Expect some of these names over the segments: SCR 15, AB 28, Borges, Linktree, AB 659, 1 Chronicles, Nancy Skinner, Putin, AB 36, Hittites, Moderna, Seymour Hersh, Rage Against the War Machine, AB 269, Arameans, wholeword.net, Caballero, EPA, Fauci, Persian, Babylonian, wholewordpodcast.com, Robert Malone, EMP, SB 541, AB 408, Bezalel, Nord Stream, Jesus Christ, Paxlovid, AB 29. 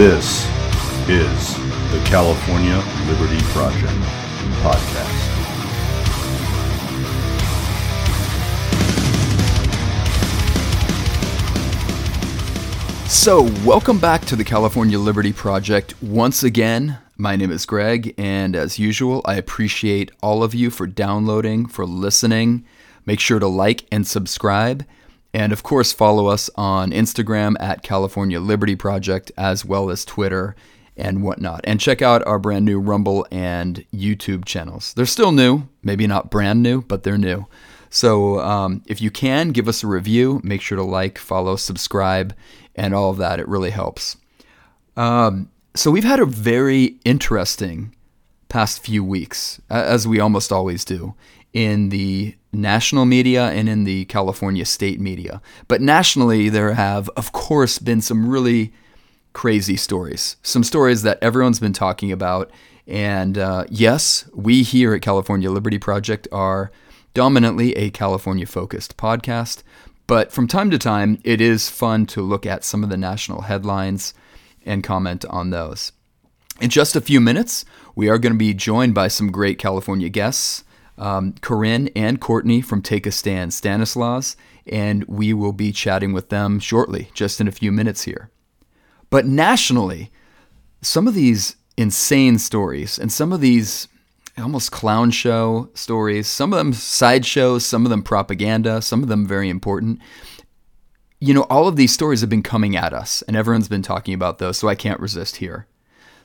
This is the California Liberty Project podcast. So welcome back to the California Liberty Project once again. My name is Greg, and as usual, I appreciate all of you for downloading, for listening. Make sure to like and subscribe, and of course, follow us on Instagram at California Liberty Project, as well as Twitter and whatnot. And check out our brand new Rumble and YouTube channels. They're still new, maybe not brand new, but they're new. So if you can, give us a review. Make sure to like, follow, subscribe, and all of that. It really helps. So we've had a very interesting past few weeks, as we almost always do, in the national media and in the California state media. But nationally, there have, of course, been some really crazy stories, some stories that everyone's been talking about. And yes, we here at California Liberty Project are dominantly a California-focused podcast, but from time to time, it is fun to look at some of the national headlines and comment on those. In just a few minutes, we are going to be joined by some great California guests, Keryn and Courtney from Take a Stand, Stanislaus, and we will be chatting with them shortly, just in a few minutes here. But nationally, some of these insane stories and some of these almost clown show stories, some of them sideshows, some of them propaganda, some of them very important. You know, all of these stories have been coming at us, and everyone's been talking about those, so I can't resist here.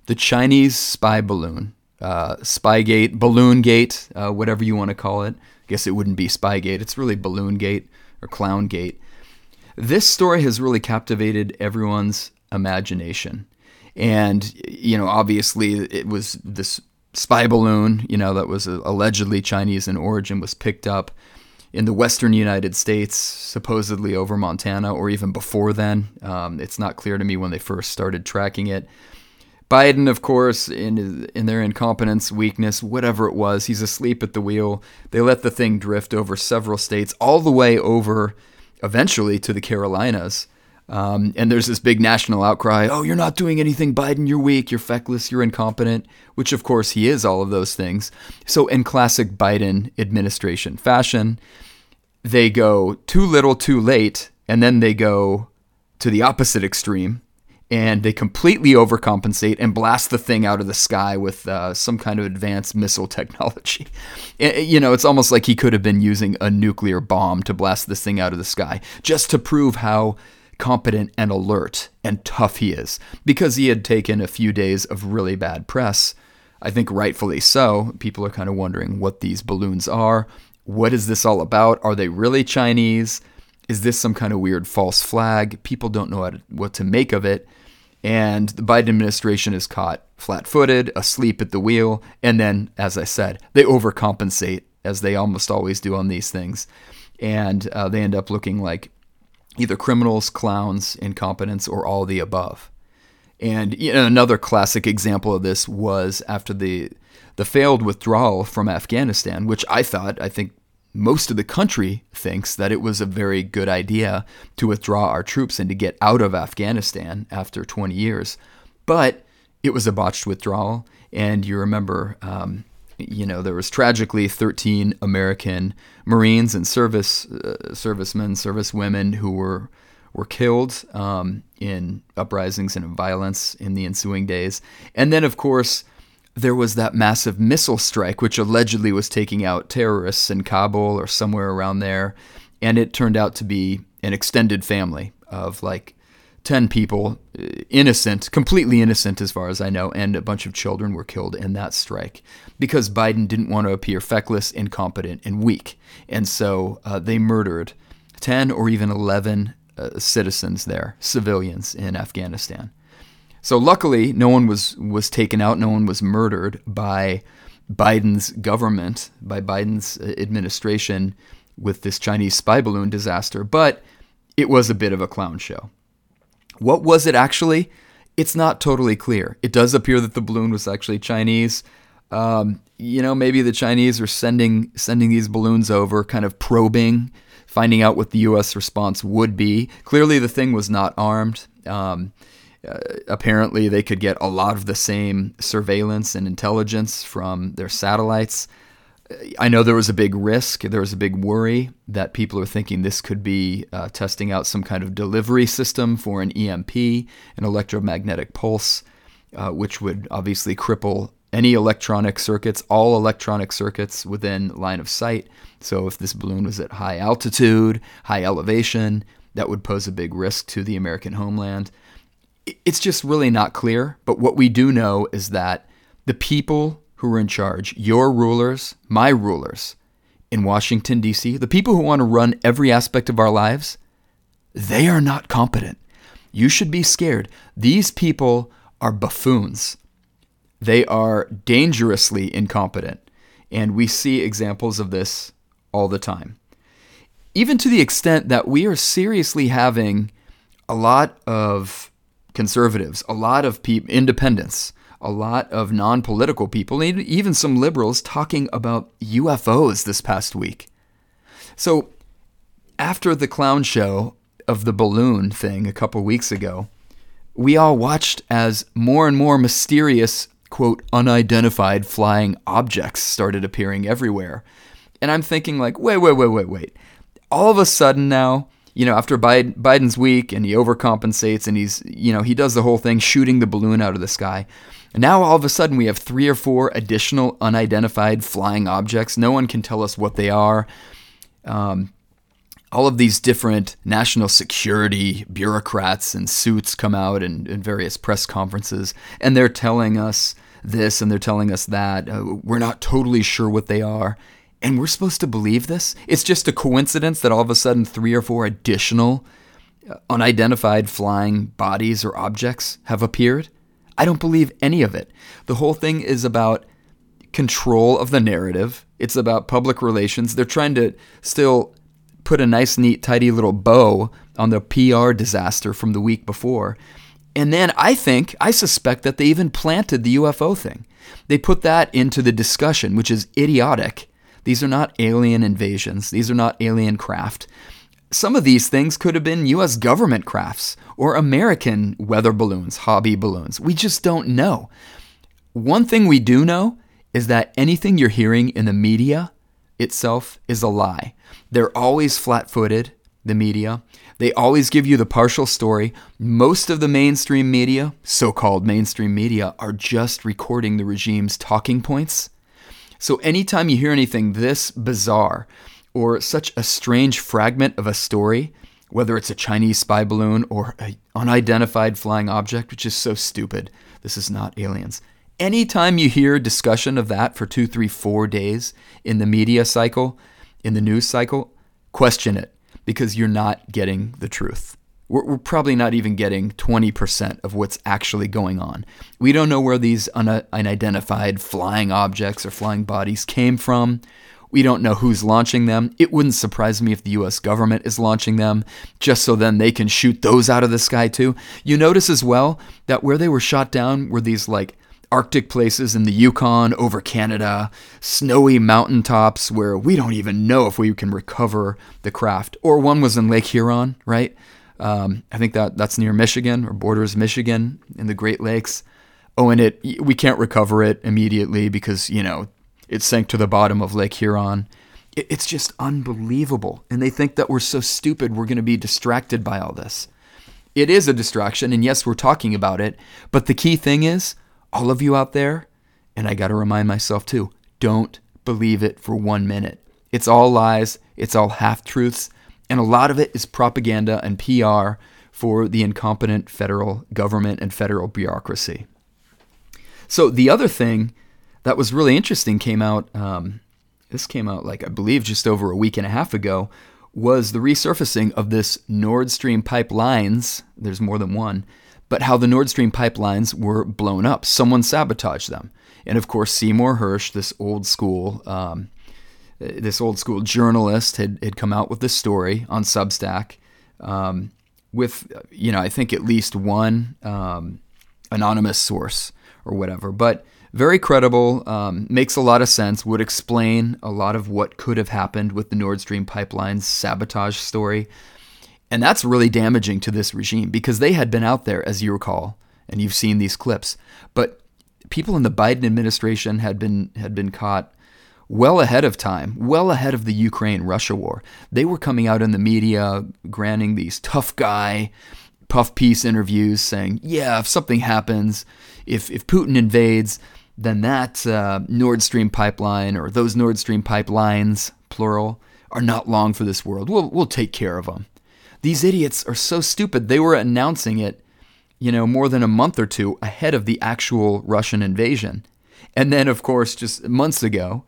The Chinese spy balloon, Spygate, Balloongate, whatever you want to call it. I guess it wouldn't be Spygate. It's really Balloongate or Clowngate. This story has really captivated everyone's imagination. And, you know, obviously it was this spy balloon, you know, that was allegedly Chinese in origin, was picked up in the western United States, supposedly over Montana, or even before then. It's not clear to me when they first started tracking it. Biden, of course, in their incompetence, weakness, whatever it was, he's asleep at the wheel. They let the thing drift over several states, all the way over, eventually, to the Carolinas. And there's this big national outcry, oh, you're not doing anything, Biden, you're weak, you're feckless, you're incompetent, which of course he is all of those things. So in classic Biden administration fashion, they go too little, too late, and then they go to the opposite extreme and they completely overcompensate and blast the thing out of the sky with some kind of advanced missile technology. You know, it's almost like he could have been using a nuclear bomb to blast this thing out of the sky just to prove how competent and alert and tough he is, because he had taken a few days of really bad press. I think rightfully so. People are kind of wondering what these balloons are. What is this all about? Are they really Chinese? Is this some kind of weird false flag? People don't know what to make of it. And the Biden administration is caught flat-footed, asleep at the wheel. And then, as I said, they overcompensate, as they almost always do on these things. And they end up looking like either criminals, clowns, incompetents, or all the above. And you know, another classic example of this was after the failed withdrawal from Afghanistan, which I think most of the country thinks that it was a very good idea to withdraw our troops and to get out of Afghanistan after 20 years. But it was a botched withdrawal. And you remember, you know, there was tragically 13 American Marines and servicemen, servicewomen who were killed in uprisings and in violence in the ensuing days. And then, of course, there was that massive missile strike, which allegedly was taking out terrorists in Kabul or somewhere around there. And it turned out to be an extended family of like 10 people, innocent, completely innocent as far as I know, and a bunch of children were killed in that strike because Biden didn't want to appear feckless, incompetent, and weak. And so they murdered 10 or even 11 citizens there, civilians in Afghanistan. So luckily, no one was taken out, no one was murdered by Biden's government, by Biden's administration with this Chinese spy balloon disaster, but it was a bit of a clown show. What was it actually? It's not totally clear. It does appear that the balloon was actually Chinese. You know, maybe the Chinese are sending these balloons over, kind of probing, finding out what the U.S. response would be. Clearly, the thing was not armed. Apparently, they could get a lot of the same surveillance and intelligence from their satellites. I know there was a big risk. There was a big worry that people are thinking this could be testing out some kind of delivery system for an EMP, an electromagnetic pulse, which would obviously cripple any electronic circuits, all electronic circuits within line of sight. So if this balloon was at high altitude, high elevation, that would pose a big risk to the American homeland. It's just really not clear. But what we do know is that the people who are in charge, your rulers, my rulers in Washington, D.C., the people who want to run every aspect of our lives, they are not competent. You should be scared. These people are buffoons. They are dangerously incompetent. And we see examples of this all the time. Even to the extent that we are seriously having a lot of conservatives, a lot of independents, a lot of non-political people, and even some liberals talking about UFOs this past week. So after the clown show of the balloon thing a couple weeks ago, we all watched as more and more mysterious, quote, unidentified flying objects started appearing everywhere. And I'm thinking like, wait. All of a sudden now, you know, after Biden's weak and he overcompensates and he's, you know, he does the whole thing shooting the balloon out of the sky. And now all of a sudden we have 3 or 4 additional unidentified flying objects. No one can tell us what they are. All of these different national security bureaucrats in suits come out in various press conferences, and they're telling us this and they're telling us that. We're not totally sure what they are. And we're supposed to believe this? It's just a coincidence that all of a sudden 3 or 4 additional unidentified flying bodies or objects have appeared? I don't believe any of it. The whole thing is about control of the narrative. It's about public relations. They're trying to still put a nice, neat, tidy little bow on the PR disaster from the week before. And then I suspect that they even planted the UFO thing. They put that into the discussion, which is idiotic. These are not alien invasions. These are not alien craft. Some of these things could have been U.S. government crafts or American weather balloons, hobby balloons. We just don't know. One thing we do know is that anything you're hearing in the media itself is a lie. They're always flat-footed, the media. They always give you the partial story. Most of the mainstream media, so-called mainstream media, are just recording the regime's talking points. So anytime you hear anything this bizarre or such a strange fragment of a story, whether it's a Chinese spy balloon or an unidentified flying object, which is so stupid, this is not aliens. Anytime you hear discussion of that for 2, 3, 4 days in the media cycle, in the news cycle, question it because you're not getting the truth. We're probably not even getting 20% of what's actually going on. We don't know where these unidentified flying objects or flying bodies came from. We don't know who's launching them. It wouldn't surprise me if the U.S. government is launching them, just so then they can shoot those out of the sky too. You notice as well that where they were shot down were these like Arctic places in the Yukon over Canada, snowy mountaintops where we don't even know if we can recover the craft. Or one was in Lake Huron, right? I think that's near Michigan or borders Michigan in the Great Lakes. Oh, and we can't recover it immediately because, you know, it sank to the bottom of Lake Huron. It's just unbelievable. And they think that we're so stupid we're going to be distracted by all this. It is a distraction, and yes, we're talking about it. But the key thing is, all of you out there, and I got to remind myself too, don't believe it for 1 minute. It's all lies. It's all half-truths. And a lot of it is propaganda and PR for the incompetent federal government and federal bureaucracy. So the other thing that was really interesting came out, this came out like I believe just over a week and a half ago, was the resurfacing of this Nord Stream pipelines. There's more than one, but how the Nord Stream pipelines were blown up. Someone sabotaged them. And of course, Seymour Hersh, this old school journalist had come out with this story on Substack with, you know, I think at least one anonymous source or whatever, but very credible, makes a lot of sense, would explain a lot of what could have happened with the Nord Stream pipelines sabotage story. And that's really damaging to this regime because they had been out there, as you recall, and you've seen these clips. But people in the Biden administration had been caught well ahead of time, well ahead of the Ukraine-Russia war. They were coming out in the media, granting these tough guy, puff piece interviews, saying, yeah, if something happens, if Putin invades, then that Nord Stream pipeline, or those Nord Stream pipelines, plural, are not long for this world. We'll take care of them. These idiots are so stupid. They were announcing it, more than a month or two ahead of the actual Russian invasion. And then, of course, just months ago,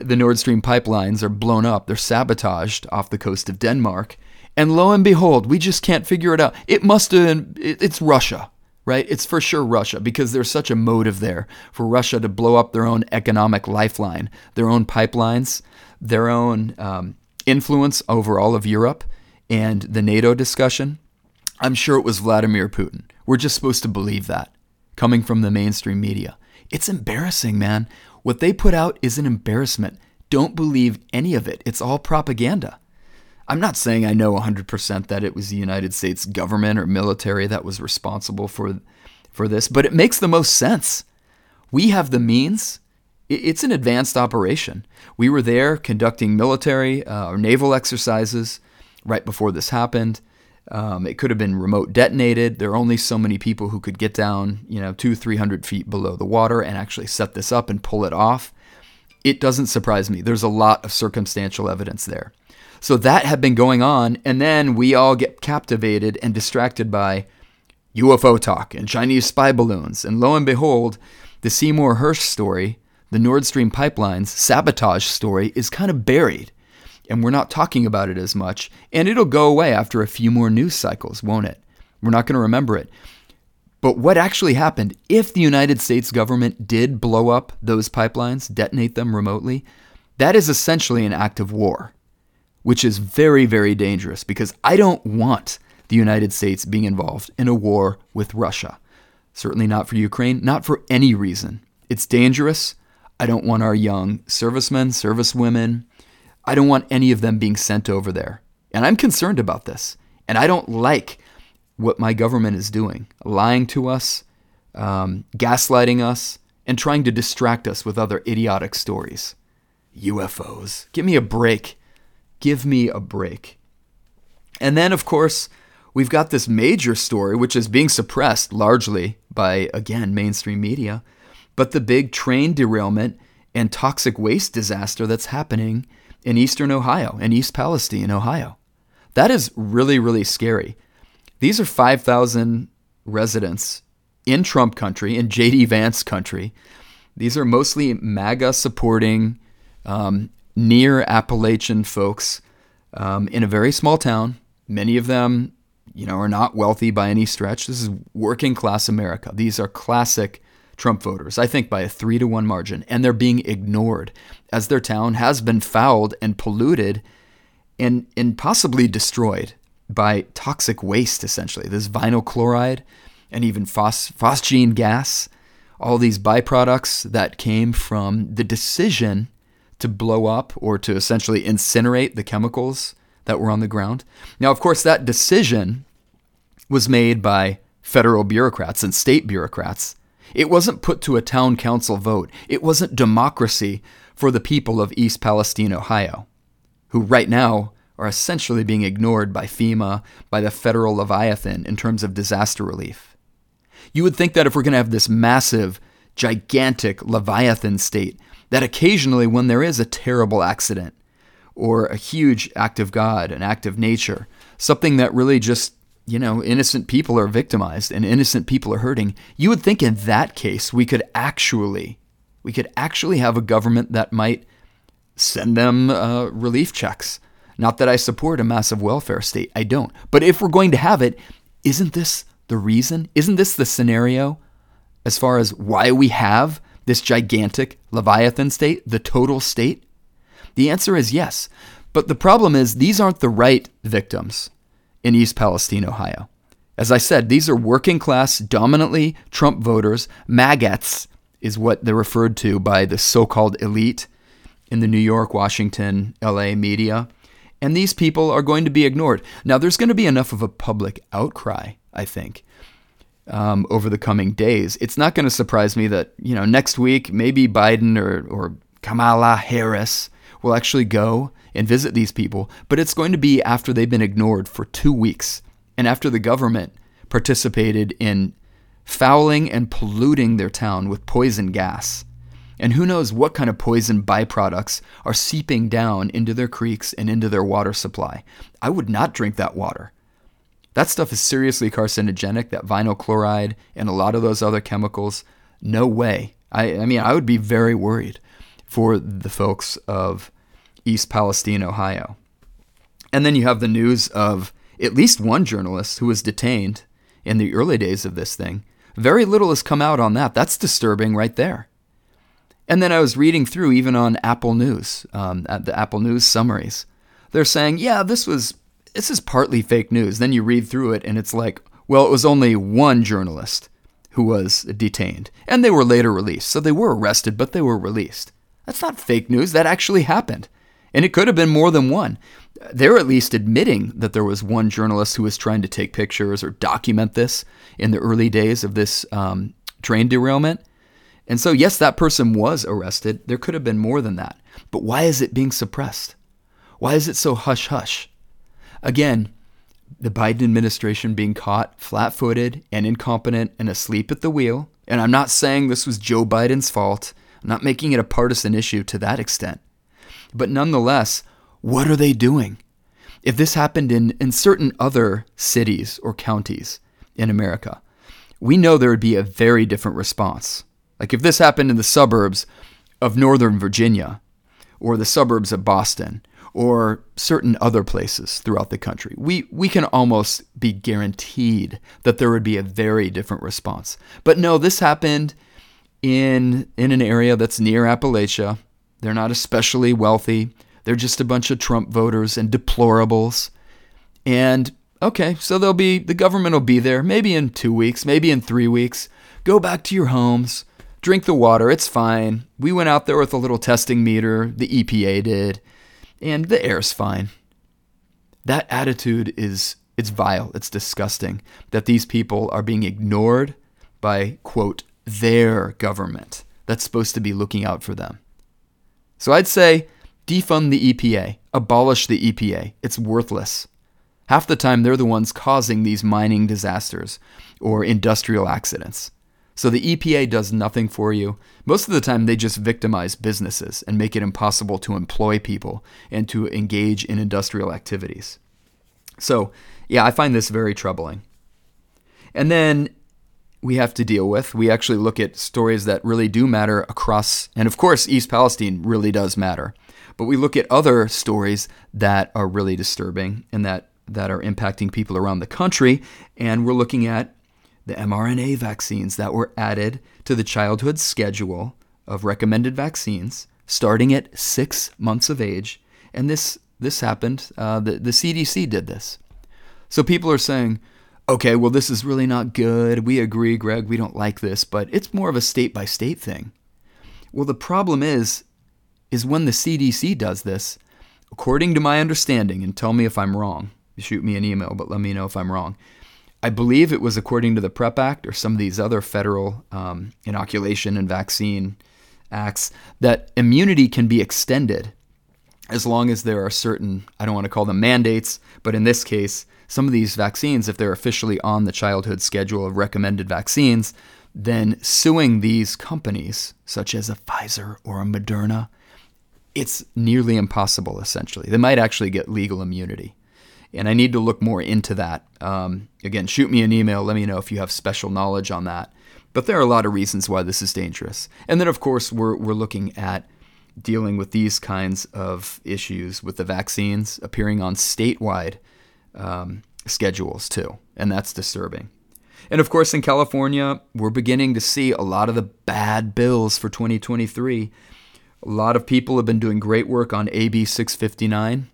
the Nord Stream pipelines are blown up. They're sabotaged off the coast of Denmark. And lo and behold, we just can't figure it out. It must have been, it's Russia, right? It's for sure Russia, because there's such a motive there for Russia to blow up their own economic lifeline, their own pipelines, their own influence over all of Europe and the NATO discussion. I'm sure it was Vladimir Putin. We're just supposed to believe that, coming from the mainstream media. It's embarrassing, man. What they put out is an embarrassment. Don't believe any of it. It's all propaganda. I'm not saying I know 100% that it was the United States government or military that was responsible for this, but it makes the most sense. We have the means. It's an advanced operation. We were there conducting military or naval exercises right before this happened. It could have been remote detonated. There are only so many people who could get down, 200-300 feet below the water and actually set this up and pull it off. It doesn't surprise me. There's a lot of circumstantial evidence there. So that had been going on, and then we all get captivated and distracted by UFO talk and Chinese spy balloons. And lo and behold, the Seymour Hersh story, the Nord Stream pipelines sabotage story, is kind of buried. And we're not talking about it as much. And it'll go away after a few more news cycles, won't it? We're not going to remember it. But what actually happened, if the United States government did blow up those pipelines, detonate them remotely, that is essentially an act of war, which is very, very dangerous, because I don't want the United States being involved in a war with Russia. Certainly not for Ukraine, not for any reason. It's dangerous. I don't want our young servicemen, servicewomen, I don't want any of them being sent over there. And I'm concerned about this. And I don't like what my government is doing, lying to us, gaslighting us, and trying to distract us with other idiotic stories. UFOs. Give me a break. Give me a break. And then, of course, we've got this major story, which is being suppressed largely by, again, mainstream media, but the big train derailment and toxic waste disaster that's happening in eastern Ohio, in East Palestine, Ohio. That is really, really scary. These are 5,000 residents in Trump country, in JD Vance country. These are mostly MAGA-supporting, near Appalachian folks in a very small town. Many of them, are not wealthy by any stretch. This is working-class America. These are classic Trump voters, I think by a 3-1 margin, and they're being ignored as their town has been fouled and polluted and possibly destroyed by toxic waste, essentially. This vinyl chloride and even phosgene gas, all these byproducts that came from the decision to blow up or to essentially incinerate the chemicals that were on the ground. Now, of course, that decision was made by federal bureaucrats and state bureaucrats. It wasn't put to a town council vote. It wasn't democracy for the people of East Palestine, Ohio, who right now are essentially being ignored by FEMA, by the federal Leviathan in terms of disaster relief. You would think that if we're going to have this massive, gigantic Leviathan state, that occasionally when there is a terrible accident or a huge act of God, an act of nature, something that really just innocent people are victimized and innocent people are hurting. You would think in that case, we could actually have a government that might send them relief checks. Not that I support a massive welfare state. I don't. But if we're going to have it, isn't this the reason? Isn't this the scenario as far as why we have this gigantic Leviathan state, the total state? The answer is yes. But the problem is these aren't the right victims in East Palestine, Ohio. As I said, these are working class, dominantly Trump voters. MAGATs is what they're referred to by the so-called elite in the New York, Washington, LA media. And these people are going to be ignored. Now, there's going to be enough of a public outcry, I think, over the coming days. It's not going to surprise me that, you know, next week, maybe Biden or Kamala Harris will actually go and visit these people, but it's going to be after they've been ignored for 2 weeks and after the government participated in fouling and polluting their town with poison gas. And who knows what kind of poison byproducts are seeping down into their creeks and into their water supply. I would not drink that water. That stuff is seriously carcinogenic, that vinyl chloride and a lot of those other chemicals. No way. I mean, I would be very worried for the folks of East Palestine, Ohio. And then you have the news of at least one journalist who was detained in the early days of this thing. Very little has come out on that. That's disturbing right there. And then I was reading through even on Apple News, at the Apple News summaries. They're saying, yeah, this is partly fake news. Then you read through it and it's like, well, it was only one journalist who was detained. And they were later released. So they were arrested, but they were released. That's not fake news. That actually happened. And it could have been more than one. They're at least admitting that there was one journalist who was trying to take pictures or document this in the early days of this train derailment. And so, yes, that person was arrested. There could have been more than that. But why is it being suppressed? Why is it so hush-hush? Again, the Biden administration being caught flat-footed and incompetent and asleep at the wheel. And I'm not saying this was Joe Biden's fault. I'm not making it a partisan issue to that extent. But nonetheless, what are they doing? If this happened in certain other cities or counties in America, we know there would be a very different response. Like if this happened in the suburbs of Northern Virginia or the suburbs of Boston or certain other places throughout the country, we can almost be guaranteed that there would be a very different response. But no, this happened in an area that's near Appalachia. They're not especially wealthy. They're just a bunch of Trump voters and deplorables. And okay, so the government will be there maybe in 2 weeks, maybe in 3 weeks. Go back to your homes. Drink the water. It's fine. We went out there with a little testing meter. The EPA did. And the air's fine. That attitude it's vile. It's disgusting that these people are being ignored by, quote, their government that's supposed to be looking out for them. So I'd say defund the EPA, abolish the EPA. It's worthless. Half the time they're the ones causing these mining disasters or industrial accidents. So the EPA does nothing for you. Most of the time they just victimize businesses and make it impossible to employ people and to engage in industrial activities. So yeah, I find this very troubling. And then we have to deal with. We actually look at stories that really do matter across, and of course, East Palestine really does matter. But we look at other stories that are really disturbing and that are impacting people around the country. And we're looking at the mRNA vaccines that were added to the childhood schedule of recommended vaccines, starting at 6 months of age. And this happened. The CDC did this. So people are saying, okay, well, this is really not good. We agree, Greg, we don't like this, but it's more of a state-by-state thing. Well, the problem is when the CDC does this, according to my understanding, and tell me if I'm wrong, shoot me an email, but let me know if I'm wrong. I believe it was according to the PrEP Act or some of these other federal inoculation and vaccine acts that immunity can be extended as long as there are certain, I don't want to call them mandates, but in this case, some of these vaccines, if they're officially on the childhood schedule of recommended vaccines, then suing these companies, such as a Pfizer or a Moderna, it's nearly impossible, essentially. They might actually get legal immunity. And I need to look more into that. Again, shoot me an email. Let me know if you have special knowledge on that. But there are a lot of reasons why this is dangerous. And then, of course, we're looking at dealing with these kinds of issues with the vaccines appearing on statewide schedules too. And that's disturbing. And of course, in California, we're beginning to see a lot of the bad bills for 2023. A lot of people have been doing great work on AB 659.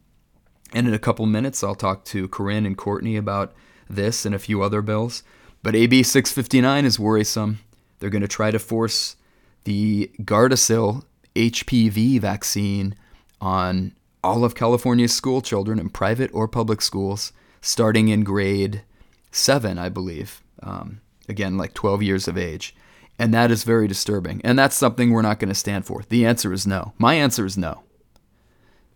And in a couple minutes, I'll talk to Keryn and Courtney about this and a few other bills. But AB 659 is worrisome. They're going to try to force the Gardasil HPV vaccine on all of California's school children in private or public schools starting in grade 7, I believe. again, like 12 years of age. And that is very disturbing. And that's something we're not going to stand for. The answer is no. My answer is no.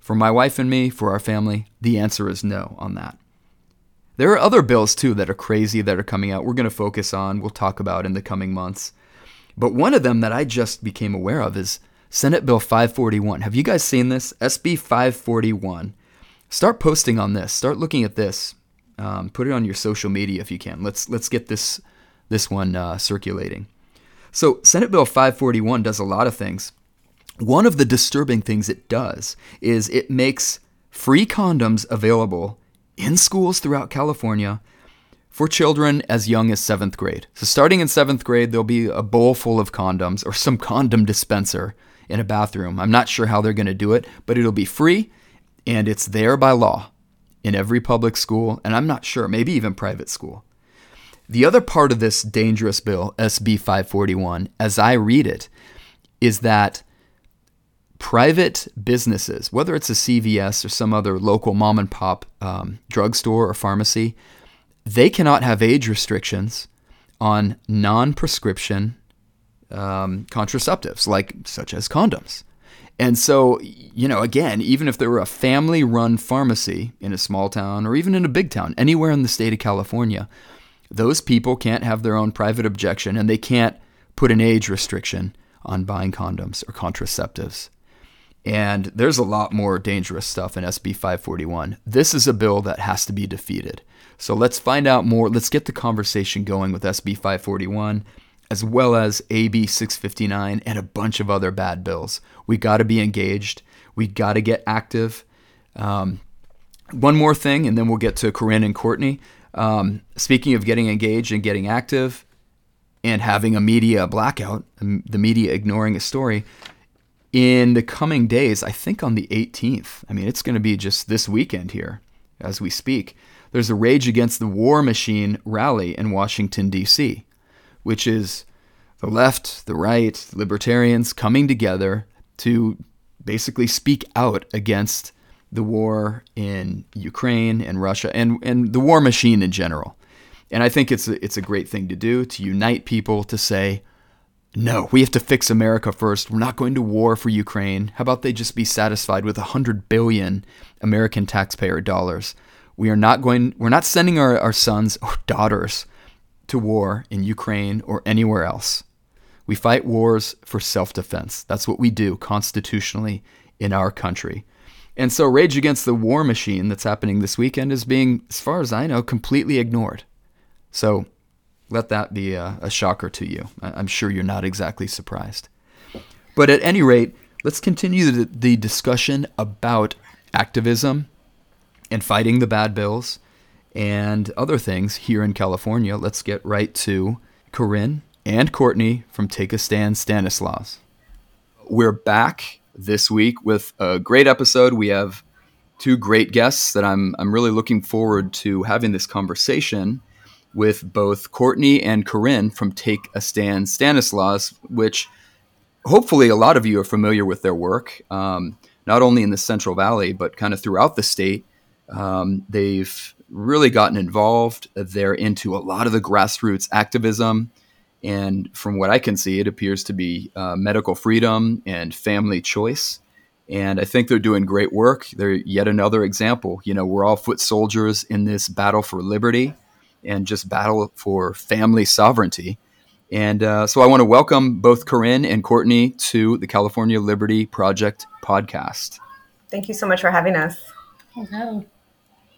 For my wife and me, for our family, the answer is no on that. There are other bills, too, that are crazy that are coming out. We're going to focus on, we'll talk about in the coming months. But one of them that I just became aware of is Senate Bill 541. Have you guys seen this? SB 541. Start posting on this. Start looking at this. Put it on your social media if you can. Let's get this one circulating. So Senate Bill 541 does a lot of things. One of the disturbing things it does is it makes free condoms available in schools throughout California for children as young as 7th grade. So starting in 7th grade, there'll be a bowl full of condoms or some condom dispenser in a bathroom. I'm not sure how they're going to do it, but it'll be free, and it's there by law in every public school, and I'm not sure, maybe even private school. The other part of this dangerous bill, SB 541, as I read it, is that private businesses, whether it's a CVS or some other local mom and pop drugstore or pharmacy, they cannot have age restrictions on non-prescription contraceptives, such as condoms. And so, again, even if there were a family-run pharmacy in a small town or even in a big town, anywhere in the state of California, those people can't have their own private objection, and they can't put an age restriction on buying condoms or contraceptives. And there's a lot more dangerous stuff in SB 541. This is a bill that has to be defeated. So let's find out more. Let's get the conversation going with SB 541, as well as AB 659 and a bunch of other bad bills. We got to be engaged. We got to get active. One more thing, and then we'll get to Keryn and Courtney. Speaking of getting engaged and getting active and having a media blackout, the media ignoring a story, in the coming days, I think on the 18th, it's going to be just this weekend here as we speak, there's a Rage Against the War Machine rally in Washington, D.C., which is the left, the right, libertarians coming together to basically speak out against the war in Ukraine and Russia and the war machine in general. And I think it's a great thing to do, to unite people to say, no, we have to fix America first. We're not going to war for Ukraine. How about they just be satisfied with $100 billion American taxpayer dollars? We're not sending our sons or daughters to war in Ukraine or anywhere else. We fight wars for self-defense. That's what we do constitutionally in our country. And so Rage Against the War Machine that's happening this weekend is being, as far as I know, completely ignored. So let that be a shocker to you. I'm sure you're not exactly surprised. But at any rate, let's continue the discussion about activism and fighting the bad bills and other things here in California. Let's get right to Keryn and Courtney from Take a Stand, Stanislaus. We're back this week with a great episode. We have two great guests that I'm really looking forward to having this conversation with, both Courtney and Keryn from Take a Stand, Stanislaus, which hopefully a lot of you are familiar with their work, not only in the Central Valley, but kind of throughout the state. They've really gotten involved. They're into a lot of the grassroots activism. And from what I can see, it appears to be medical freedom and family choice. And I think they're doing great work. They're yet another example. We're all foot soldiers in this battle for liberty and just battle for family sovereignty. And so I want to welcome both Keryn and Courtney to the California Liberty Project podcast. Thank you so much for having us. Hello.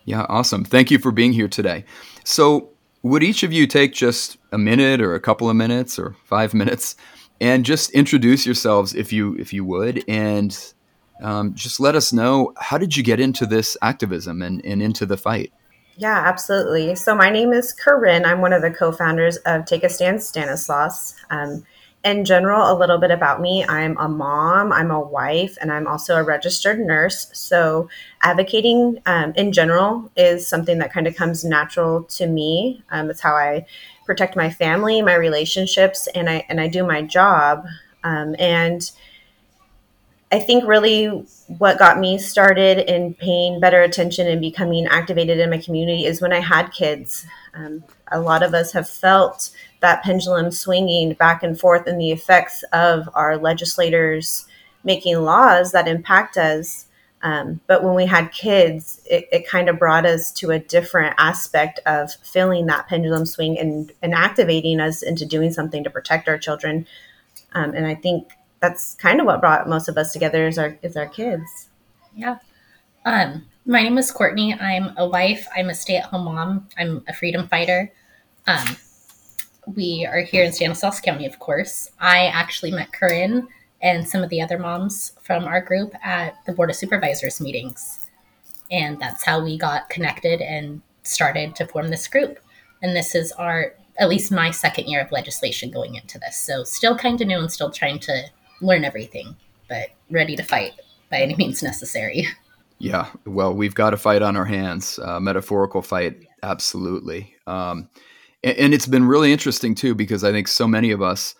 Yeah, awesome. Thank you for being here today. So would each of you take just a minute or a couple of minutes or 5 minutes and just introduce yourselves if you would, and just let us know, how did you get into this activism and into the fight? Yeah, absolutely. So my name is Keryn. I'm one of the co-founders of Take a Stand, Stanislaus. In general, a little bit about me. I'm a mom, I'm a wife, and I'm also a registered nurse. So advocating in general is something that kind of comes natural to me. It's how I protect my family, my relationships, and I do my job. And I think really what got me started in paying better attention and becoming activated in my community is when I had kids. A lot of us have felt that pendulum swinging back and forth and the effects of our legislators making laws that impact us. But when we had kids, it kind of brought us to a different aspect of feeling that pendulum swing and activating us into doing something to protect our children. And I think that's kind of what brought most of us together is our kids. Yeah. My name is Courtney. I'm a wife. I'm a stay-at-home mom. I'm a freedom fighter. We are here in Stanislaus County, of course. I actually met Keryn and some of the other moms from our group at the Board of Supervisors meetings. And that's how we got connected and started to form this group. And this is at least my second year of legislation going into this. So still kind of new and still trying to learn everything, but ready to fight by any means necessary. Yeah, well, we've got a fight on our hands, a metaphorical fight, absolutely. And it's been really interesting too, because I think so many of us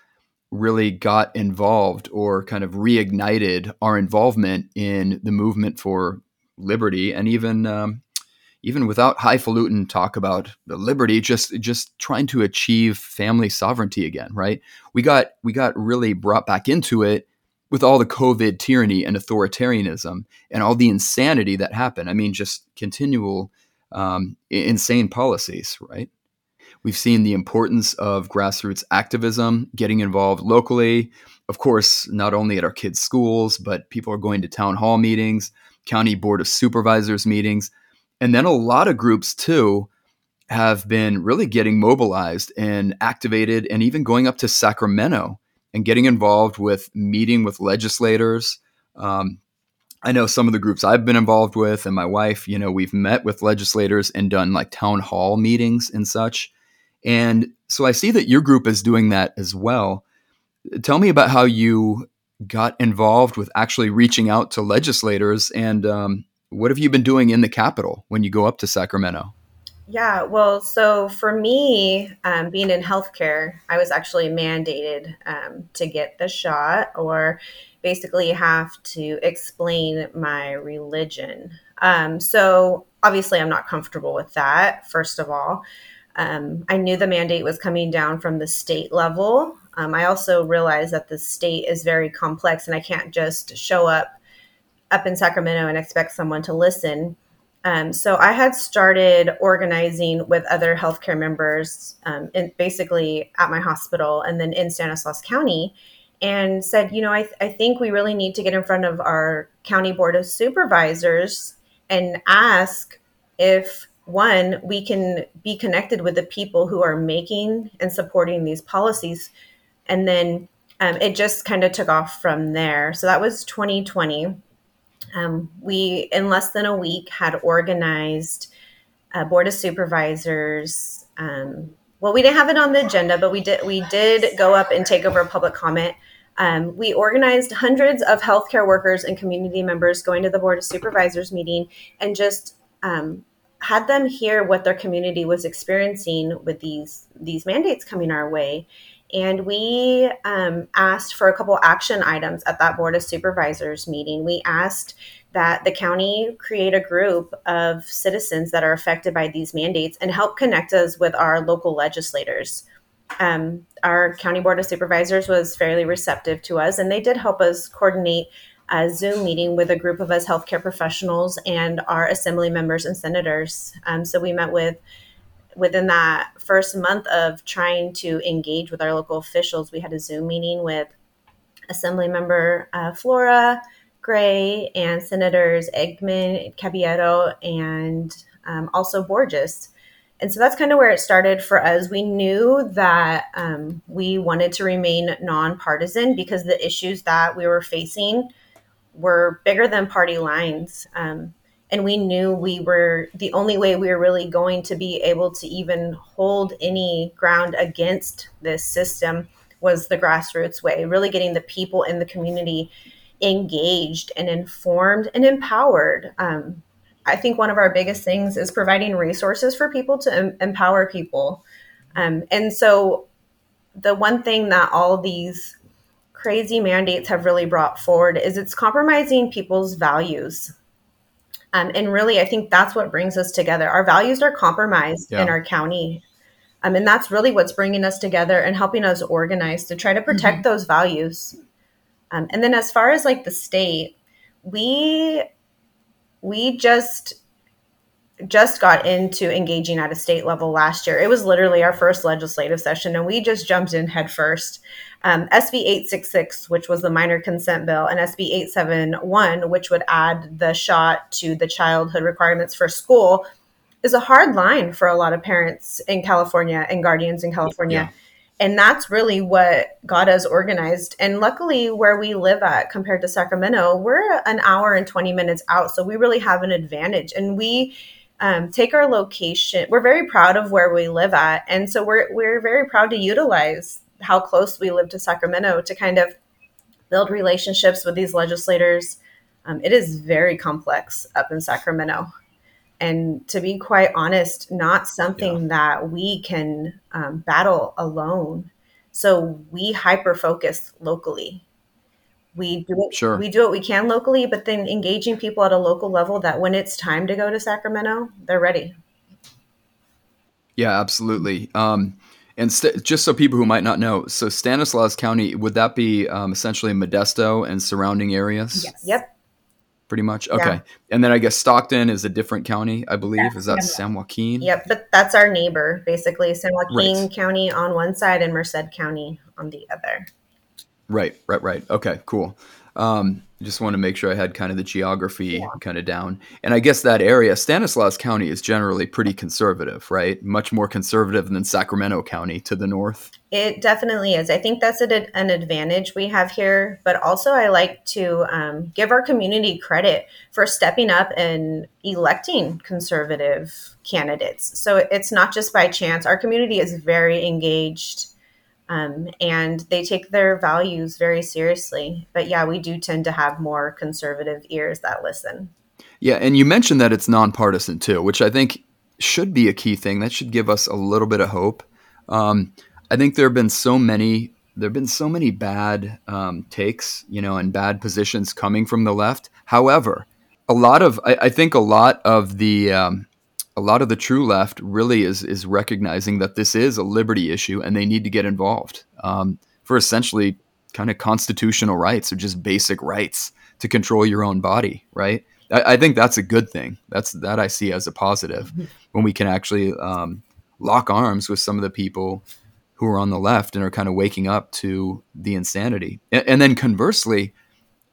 really got involved or kind of reignited our involvement in the movement for liberty. And even without highfalutin talk about the liberty, just trying to achieve family sovereignty again, right? We got really brought back into it with all the COVID tyranny and authoritarianism and all the insanity that happened. I mean, just continual insane policies, right? We've seen the importance of grassroots activism, getting involved locally. Of course, not only at our kids' schools, but people are going to town hall meetings, county board of supervisors meetings. And then a lot of groups, too, have been really getting mobilized and activated and even going up to Sacramento and getting involved with meeting with legislators. I know some of the groups I've been involved with and my wife, you know, we've met with legislators and done like town hall meetings and such. And so I see that your group is doing that as well. Tell me about how you got involved with actually reaching out to legislators and what have you been doing in the Capitol when you go up to Sacramento? Yeah, well, so for me, being in healthcare, I was actually mandated to get the shot or basically have to explain my religion. So obviously I'm not comfortable with that, first of all. I knew the mandate was coming down from the state level. I also realized that the state is very complex and I can't just show up in Sacramento and expect someone to listen. So I had started organizing with other healthcare members basically at my hospital and then in Stanislaus County and said, you know, I think we really need to get in front of our county board of supervisors and ask if, one, we can be connected with the people who are making and supporting these policies. And then it just kind of took off from there. So that was 2020. We, in less than a week, had organized a board of supervisors. Well, we didn't have it on the agenda, but we did go up and take over public comment. We organized hundreds of healthcare workers and community members going to the board of supervisors meeting and just had them hear what their community was experiencing with these mandates coming our way. And we asked for a couple action items at that Board of Supervisors meeting. We asked that the county create a group of citizens that are affected by these mandates and help connect us with our local legislators. Our county Board of Supervisors was fairly receptive to us, and they did help us coordinate a Zoom meeting with a group of us healthcare professionals and our assembly members and senators. So we met within that first month of trying to engage with our local officials, we had a Zoom meeting with Assembly Member Flora Gray and Senators Eggman, Caballero, and also Borges. And so that's kind of where it started for us. We knew that we wanted to remain nonpartisan because the issues that we were facing were bigger than party lines. And we knew we were the only way we were really going to be able to even hold any ground against this system was the grassroots way, really getting the people in the community engaged and informed and empowered. I think one of our biggest things is providing resources for people to empower people. And so the one thing that all these crazy mandates have really brought forward is it's compromising people's values. And really, I think that's what brings us together. Our values are compromised in our county. And that's really what's bringing us together and helping us organize to try to protect those values. And then as far as like the state, we just got into engaging at a state level last year. It was literally our first legislative session, and we just jumped in head first. SB 866, which was the minor consent bill, and SB 871, which would add the shot to the childhood requirements for school, is a hard line for a lot of parents in California and guardians in California. Yeah. And that's really what got us organized. And luckily, where we live at compared to Sacramento, we're an hour and 20 minutes out. So we really have an advantage. And we take our location. We're very proud of where we live at. And so we're very proud to utilize how close we live to Sacramento to kind of build relationships with these legislators. It is very complex up in Sacramento. And to be quite honest, not something that we can battle alone. So we hyper-focus locally. We do what we can locally, but then engaging people at a local level that when it's time to go to Sacramento, they're ready. Yeah, absolutely. And just so people who might not know, so Stanislaus County, would that be essentially Modesto and surrounding areas? Yes. Yep. Pretty much. Okay. Yeah. And then I guess Stockton is a different county, I believe. Yeah. Is that San Joaquin? Yep. But that's our neighbor, basically. San Joaquin County on one side and Merced County on the other. Right. Okay, cool. Just want to make sure I had kind of the geography kind of down. And I guess that area, Stanislaus County, is generally pretty conservative, right? Much more conservative than Sacramento County to the north. It definitely is. I think that's an advantage we have here. But also I like to give our community credit for stepping up and electing conservative candidates. So it's not just by chance. Our community is very engaged. And they take their values very seriously. But yeah, we do tend to have more conservative ears that listen. Yeah. And you mentioned that it's nonpartisan too, which I think should be a key thing. That should give us a little bit of hope. I think there have been so many bad takes, and bad positions coming from the left. However, a lot of the true left really is recognizing that this is a liberty issue and they need to get involved for essentially kind of constitutional rights or just basic rights to control your own body, right? I think that's a good thing. That I see as a positive when we can actually lock arms with some of the people who are on the left and are kind of waking up to the insanity. And then conversely,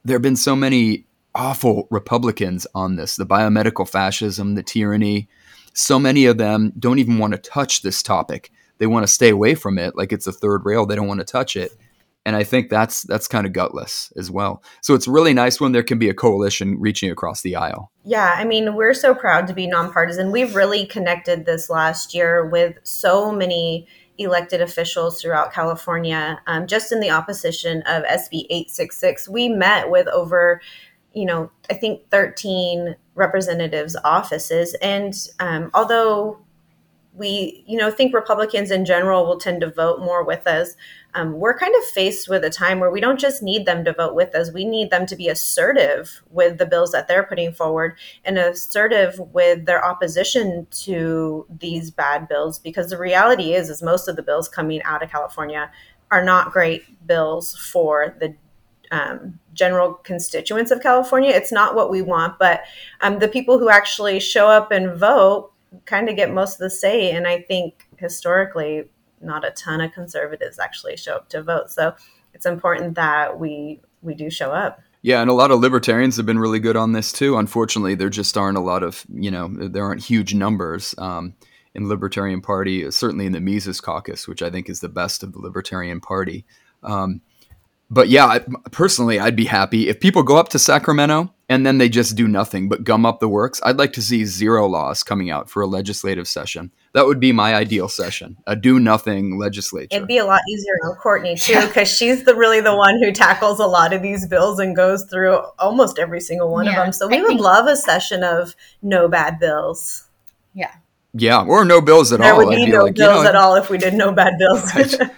there have been so many awful Republicans on this, the biomedical fascism, the tyranny. So many of them don't even want to touch this topic. They want to stay away from it like it's a third rail. They don't want to touch it. And I think that's kind of gutless as well. So it's really nice when there can be a coalition reaching across the aisle. Yeah, I mean, we're so proud to be nonpartisan. We've really connected this last year with so many elected officials throughout California. Just in the opposition of SB 866, we met with over I think 13 representatives' offices. And although we, think Republicans in general will tend to vote more with us, we're kind of faced with a time where we don't just need them to vote with us. We need them to be assertive with the bills that they're putting forward and assertive with their opposition to these bad bills, because the reality is most of the bills coming out of California are not great bills for the general constituents of California. It's not what we want, but the people who actually show up and vote kind of get most of the say. And I think historically, not a ton of conservatives actually show up to vote. So it's important that we do show up. Yeah. And a lot of libertarians have been really good on this too. Unfortunately, there just aren't a lot of, there aren't huge numbers in Libertarian Party, certainly in the Mises Caucus, which I think is the best of the Libertarian Party. But yeah, personally, I'd be happy if people go up to Sacramento and then they just do nothing but gum up the works. I'd like to see zero laws coming out for a legislative session. That would be my ideal session, a do nothing legislature. It'd be a lot easier on Courtney too, because she's really the one who tackles a lot of these bills and goes through almost every single one of them. So we would love a session of no bad bills. Yeah. Yeah. Or no bills at all. There would be no bills at all if we did no bad bills. Right.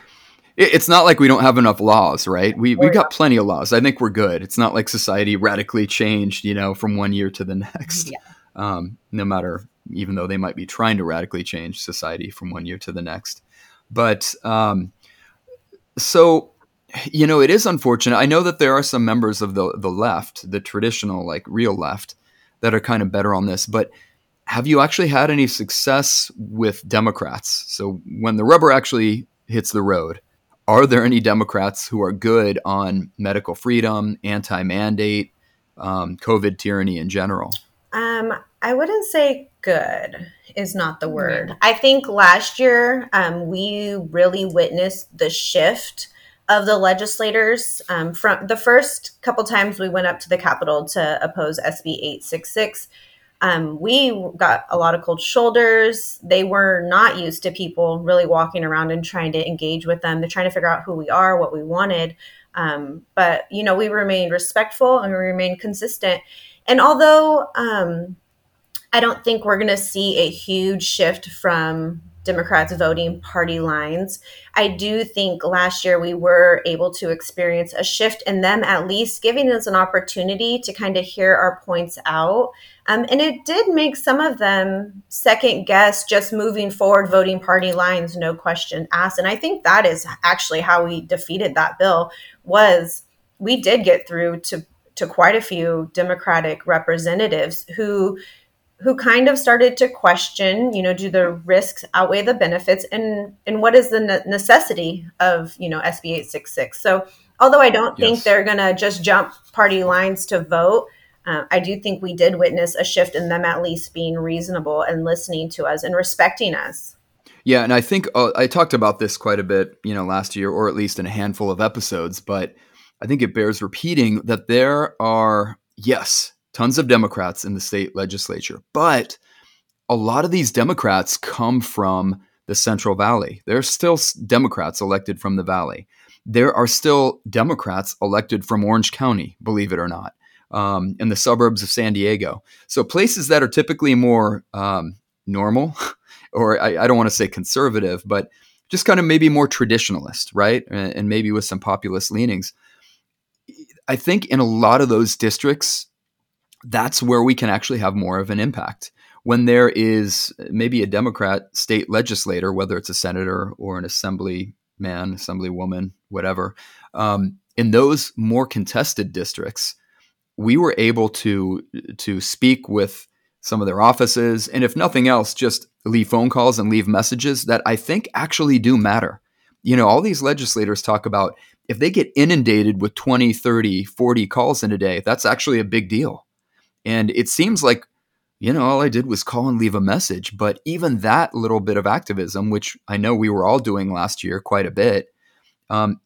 It's not like we don't have enough laws, right? We've got plenty of laws. I think we're good. It's not like society radically changed, you know, from one year to the next. Yeah. No matter, even though they might be trying to radically change society from one year to the next. But so, you know, it is unfortunate. I know that there are some members of the left, the traditional, like real left, that are kind of better on this. But have you actually had any success with Democrats? So when the rubber actually hits the road, are there any Democrats who are good on medical freedom, anti-mandate, COVID tyranny in general? I wouldn't say good is not the word. I think last year we really witnessed the shift of the legislators from the first couple times we went up to the Capitol to oppose SB 866. We got a lot of cold shoulders. They were not used to people really walking around and trying to engage with them. They're trying to figure out who we are, what we wanted. But, you know, we remained respectful and we remained consistent. And although I don't think we're going to see a huge shift from Democrats voting party lines, I do think last year we were able to experience a shift in them, at least giving us an opportunity to kind of hear our points out. And it did make some of them second guess just moving forward, voting party lines, no question asked. And I think that is actually how we defeated that bill, was we did get through to quite a few Democratic representatives who kind of started to question, you know, do the risks outweigh the benefits, and what is the necessity of, you know, SB 866? So although I don't think they're going to just jump party lines to vote, I do think we did witness a shift in them at least being reasonable and listening to us and respecting us. Yeah. And I think I talked about this quite a bit, you know, last year, or at least in a handful of episodes, but I think it bears repeating that there are, yes, tons of Democrats in the state legislature, but a lot of these Democrats come from the Central Valley. There are still Democrats elected from the Valley. There are still Democrats elected from Orange County, believe it or not, in the suburbs of San Diego. So places that are typically more normal, or I don't want to say conservative, but just kind of maybe more traditionalist, right? And maybe with some populist leanings. I think in a lot of those districts, that's where we can actually have more of an impact. When there is maybe a Democrat state legislator, whether it's a senator or an assemblyman, assemblywoman, whatever, in those more contested districts, we were able to speak with some of their offices, and if nothing else, just leave phone calls and leave messages that I think actually do matter. You know, all these legislators talk about if they get inundated with 20, 30, 40 calls in a day, that's actually a big deal. And it seems like, you know, all I did was call and leave a message. But even that little bit of activism, which I know we were all doing last year quite a bit,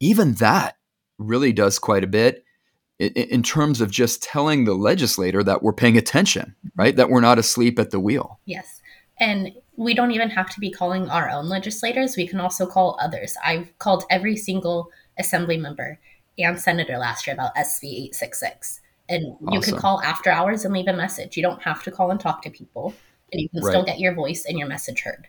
even that really does quite a bit in terms of just telling the legislator that we're paying attention, right? That we're not asleep at the wheel. Yes. And we don't even have to be calling our own legislators. We can also call others. I've called every single assembly member and senator last year about SB 866. And you can call after hours and leave a message. You don't have to call and talk to people, and you can still get your voice and your message heard.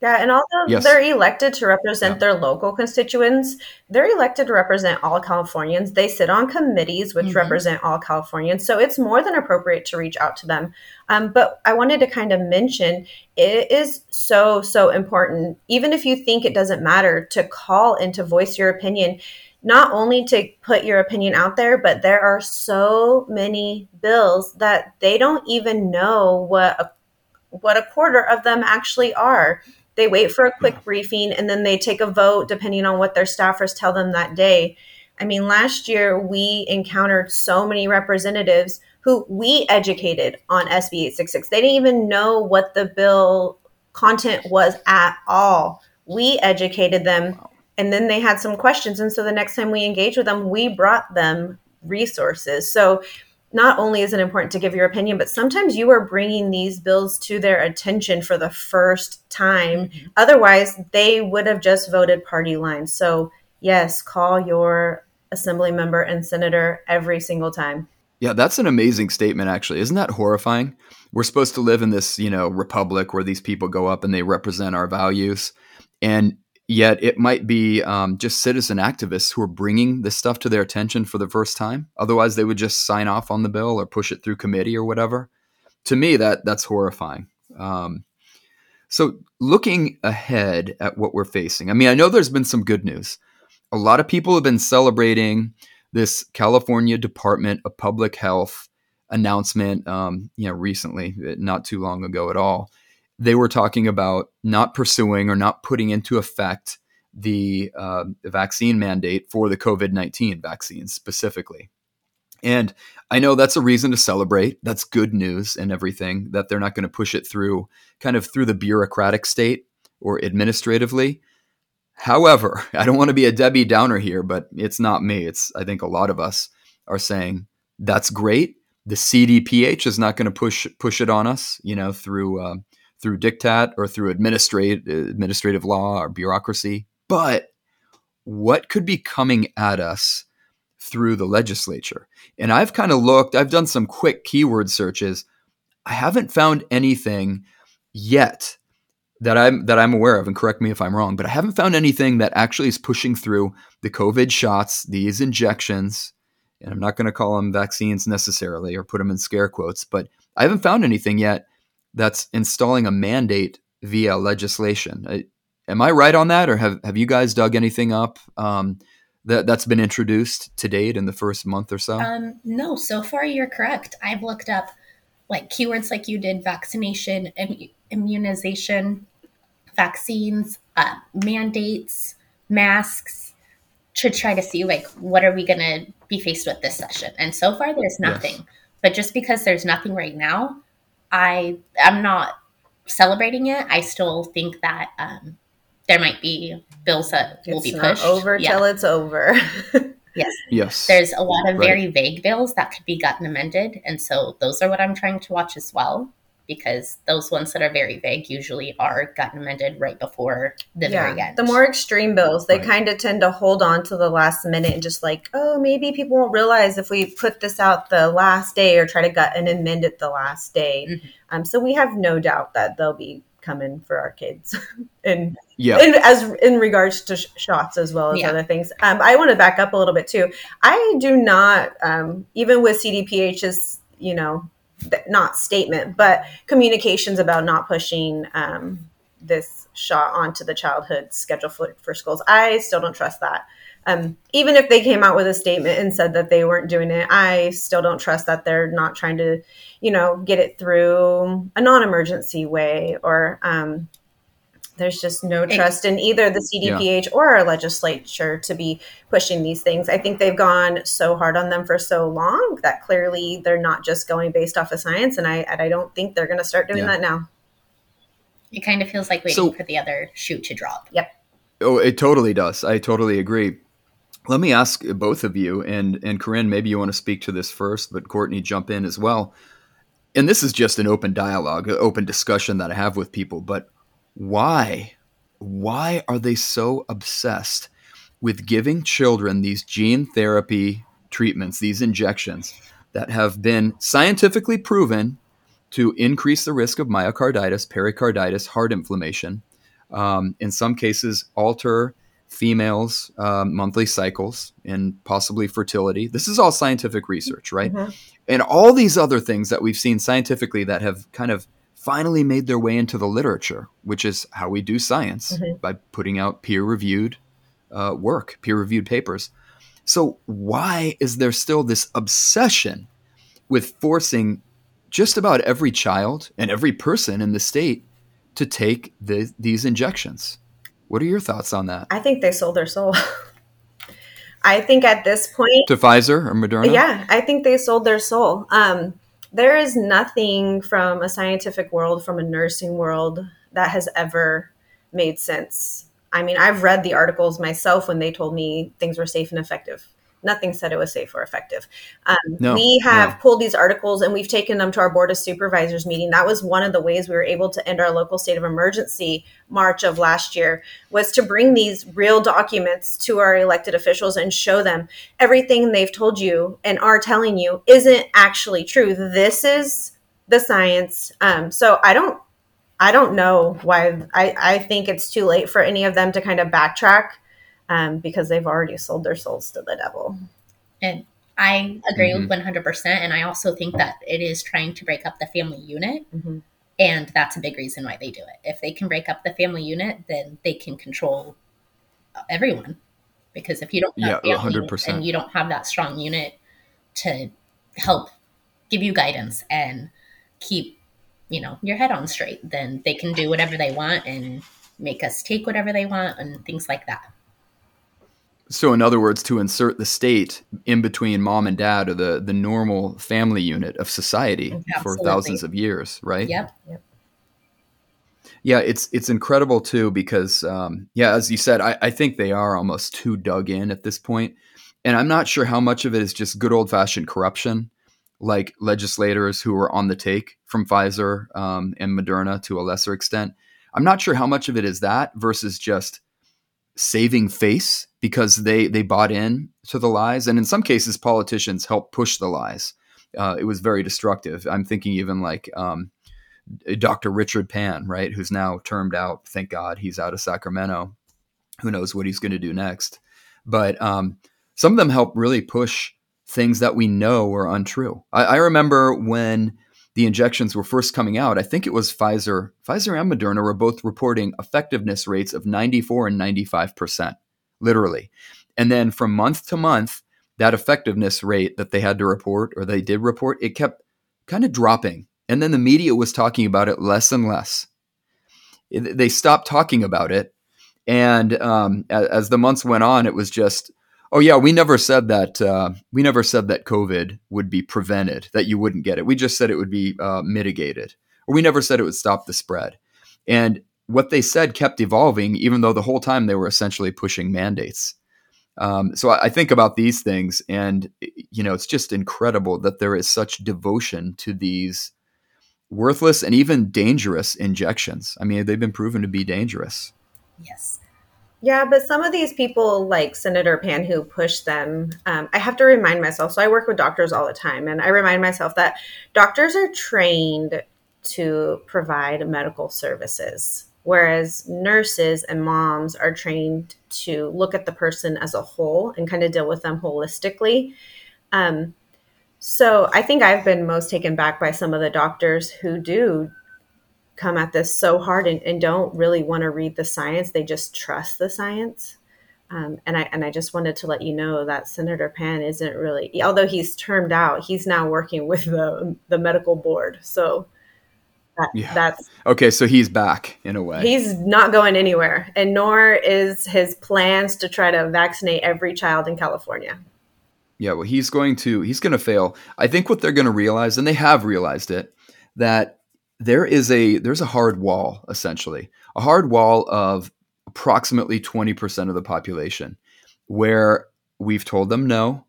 Yeah, and although they're elected to represent their local constituents, they're elected to represent all Californians. They sit on committees which represent all Californians. So it's more than appropriate to reach out to them. But I wanted to kind of mention it is so, so important, even if you think it doesn't matter, to call and to voice your opinion. Not only to put your opinion out there, but there are so many bills that they don't even know what a quarter of them actually are. They wait for a quick briefing, and then they take a vote depending on what their staffers tell them that day. I mean, last year we encountered so many representatives who we educated on SB 866. They didn't even know what the bill content was at all. We educated them. And then they had some questions. And so the next time we engage with them, we brought them resources. So not only is it important to give your opinion, but sometimes you are bringing these bills to their attention for the first time. Otherwise, they would have just voted party line. So yes, call your assembly member and senator every single time. Yeah, that's an amazing statement, actually. Isn't that horrifying? We're supposed to live in this, you know, republic where these people go up and they represent our values. And Yet it might be just citizen activists who are bringing this stuff to their attention for the first time. Otherwise, they would just sign off on the bill or push it through committee or whatever. To me, that's horrifying. So looking ahead at what we're facing, I mean, I know there's been some good news. A lot of people have been celebrating this California Department of Public Health announcement recently, not too long ago at all. They were talking about not pursuing or not putting into effect the vaccine mandate for the COVID-19 vaccine specifically. And I know that's a reason to celebrate. That's good news and everything, that they're not going to push it through kind of through the bureaucratic state or administratively. However, I don't want to be a Debbie Downer here, but it's not me. I think a lot of us are saying that's great. The CDPH is not going to push it on us, through diktat or through administrative law or bureaucracy. But what could be coming at us through the legislature? And I've kind of looked, I've done some quick keyword searches. I haven't found anything yet that I'm aware of, and correct me if I'm wrong, but I haven't found anything that actually is pushing through the COVID shots, these injections, and I'm not going to call them vaccines necessarily or put them in scare quotes, but I haven't found anything yet that's installing a mandate via legislation. Am I right on that? Or have you guys dug anything up that's been introduced to date in the first month or so? No, so far you're correct. I've looked up like keywords like you did, vaccination, immunization, vaccines, mandates, masks, to try to see like, what are we going to be faced with this session? And so far there's nothing, yes. But just because there's nothing right now, I'm not celebrating it. I still think that there might be bills that will be pushed. It's not over till it's over. Yes. There's a lot of very vague bills that could be gotten amended. And so those are what I'm trying to watch as well, because those ones that are very vague usually are gotten amended right before the very end. The more extreme bills, they kind of tend to hold on to the last minute and just like, oh, maybe people won't realize if we put this out the last day or try to gut and amend it the last day. Mm-hmm. So we have no doubt that they'll be coming for our kids and as in regards to shots as well as other things. I want to back up a little bit too. I do not, even with CDPH's, not statement, but communications about not pushing this shot onto the childhood schedule for schools. I still don't trust that. Even if they came out with a statement and said that they weren't doing it, I still don't trust that they're not trying to, get it through a non-emergency way, or there's just no trust in either the CDPH or our legislature to be pushing these things. I think they've gone so hard on them for so long that clearly they're not just going based off of science. And I don't think they're going to start doing that now. It kind of feels like waiting for the other shoe to drop. Yep. Oh, it totally does. I totally agree. Let me ask both of you, and Keryn, maybe you want to speak to this first, but Courtney, jump in as well. And this is just an open dialogue, an open discussion that I have with people, but why are they so obsessed with giving children these gene therapy treatments, these injections that have been scientifically proven to increase the risk of myocarditis, pericarditis, heart inflammation, in some cases alter females' monthly cycles and possibly fertility? This is all scientific research, right? Mm-hmm. And all these other things that we've seen scientifically that have kind of finally made their way into the literature, which is how we do science, by putting out peer-reviewed work, peer-reviewed papers. So why is there still this obsession with forcing just about every child and every person in the state to take these injections? What are your thoughts on that? I think they sold their soul. I think at this point... To Pfizer or Moderna? Yeah, I think they sold their soul. There is nothing from a scientific world, from a nursing world, that has ever made sense. I mean, I've read the articles myself when they told me things were safe and effective. Nothing said it was safe or effective. We have pulled these articles and we've taken them to our Board of Supervisors meeting. That was one of the ways we were able to end our local state of emergency March of last year, was to bring these real documents to our elected officials and show them everything they've told you and are telling you isn't actually true. This is the science. So I don't I don't know why. I think it's too late for any of them to kind of backtrack because they've already sold their souls to the devil. And I agree with 100%. And I also think that it is trying to break up the family unit. Mm-hmm. And that's a big reason why they do it. If they can break up the family unit, then they can control everyone. Because if you don't have family 100%. And you don't have that strong unit to help give you guidance and keep, you know, your head on straight, then they can do whatever they want and make us take whatever they want and things like that. So in other words, to insert the state in between mom and dad or the normal family unit of society for thousands of years, right? Yep. Yeah, it's incredible too because, as you said, I think they are almost too dug in at this point. And I'm not sure how much of it is just good old-fashioned corruption, like legislators who were on the take from Pfizer and Moderna to a lesser extent. I'm not sure how much of it is that versus just saving face because they bought in to the lies. And in some cases, politicians helped push the lies. It was very destructive. I'm thinking even like Dr. Richard Pan, right, who's now termed out. Thank God he's out of Sacramento. Who knows what he's going to do next? But some of them help really push things that we know are untrue. I remember when the injections were first coming out, I think it was Pfizer and Moderna were both reporting effectiveness rates of 94 and 95%, literally. And then from month to month, that effectiveness rate that they had to report or they did report, it kept kind of dropping. And then the media was talking about it less and less. They stopped talking about it. And as the months went on, it was just, oh yeah, we never said that. We never said that COVID would be prevented, that you wouldn't get it. We just said it would be mitigated, or we never said it would stop the spread. And what they said kept evolving, even though the whole time they were essentially pushing mandates. So I think about these things, and you know, it's just incredible that there is such devotion to these worthless and even dangerous injections. I mean, they've been proven to be dangerous. Yes. Yeah, but some of these people like Senator Pan who push them, I have to remind myself, so I work with doctors all the time, and I remind myself that doctors are trained to provide medical services, whereas nurses and moms are trained to look at the person as a whole and kind of deal with them holistically. So I think I've been most taken back by some of the doctors who do come at this so hard and don't really want to read the science. They just trust the science. And I just wanted to let you know that Senator Pan isn't really, although he's termed out, he's now working with the medical board. So that's okay. So he's back in a way. He's not going anywhere, and nor is his plans to try to vaccinate every child in California. Yeah. Well, he's going to fail. I think what they're going to realize, and they have realized it, that there's a hard wall, essentially, a hard wall of approximately 20% of the population where we've told them no.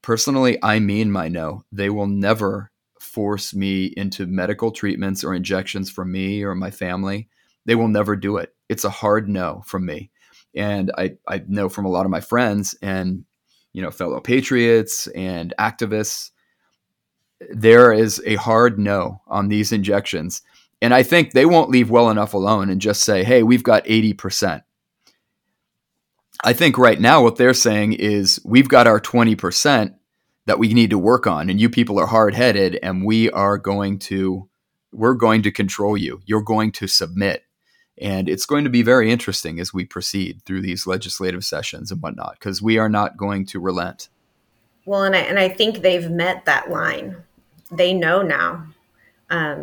Personally, I mean my no. They will never force me into medical treatments or injections for me or my family. They will never do it. It's a hard no from me. And I know from a lot of my friends and, you know, fellow patriots and activists, there is a hard no on these injections. And I think they won't leave well enough alone and just say, hey, we've got 80%. I think right now what they're saying is we've got our 20% that we need to work on. And you people are hard-headed, and we're going to control you. You're going to submit. And it's going to be very interesting as we proceed through these legislative sessions and whatnot, because we are not going to relent. Well, and I think they've met that line. They know now. A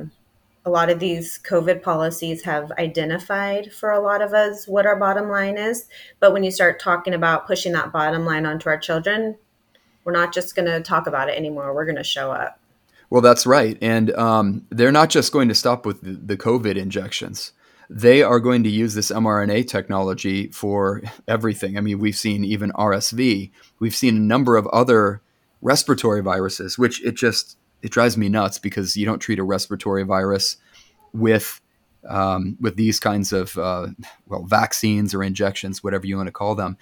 lot of these COVID policies have identified for a lot of us what our bottom line is. But when you start talking about pushing that bottom line onto our children, we're not just going to talk about it anymore. We're going to show up. Well, that's right. And they're not just going to stop with the COVID injections. They are going to use this mRNA technology for everything. I mean, we've seen even RSV. We've seen a number of other respiratory viruses, which it drives me nuts because you don't treat a respiratory virus with these kinds of, vaccines or injections, whatever you want to call them.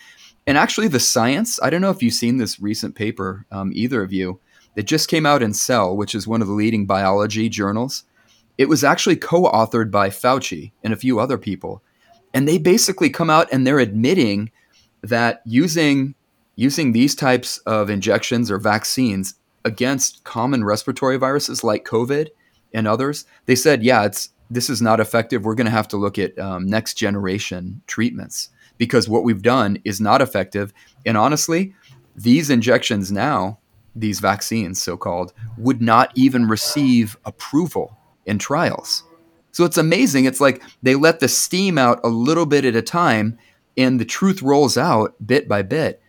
And actually the science, I don't know if you've seen this recent paper, either of you, that just came out in Cell, which is one of the leading biology journals. It was actually co-authored by Fauci and a few other people. And they basically come out and they're admitting that using these types of injections or vaccines against common respiratory viruses like COVID and others, they said, yeah, this is not effective. We're going to have to look at next generation treatments because what we've done is not effective. And honestly, these injections now, these vaccines so-called, would not even receive approval in trials. So it's amazing. It's like they let the steam out a little bit at a time and the truth rolls out bit by bit.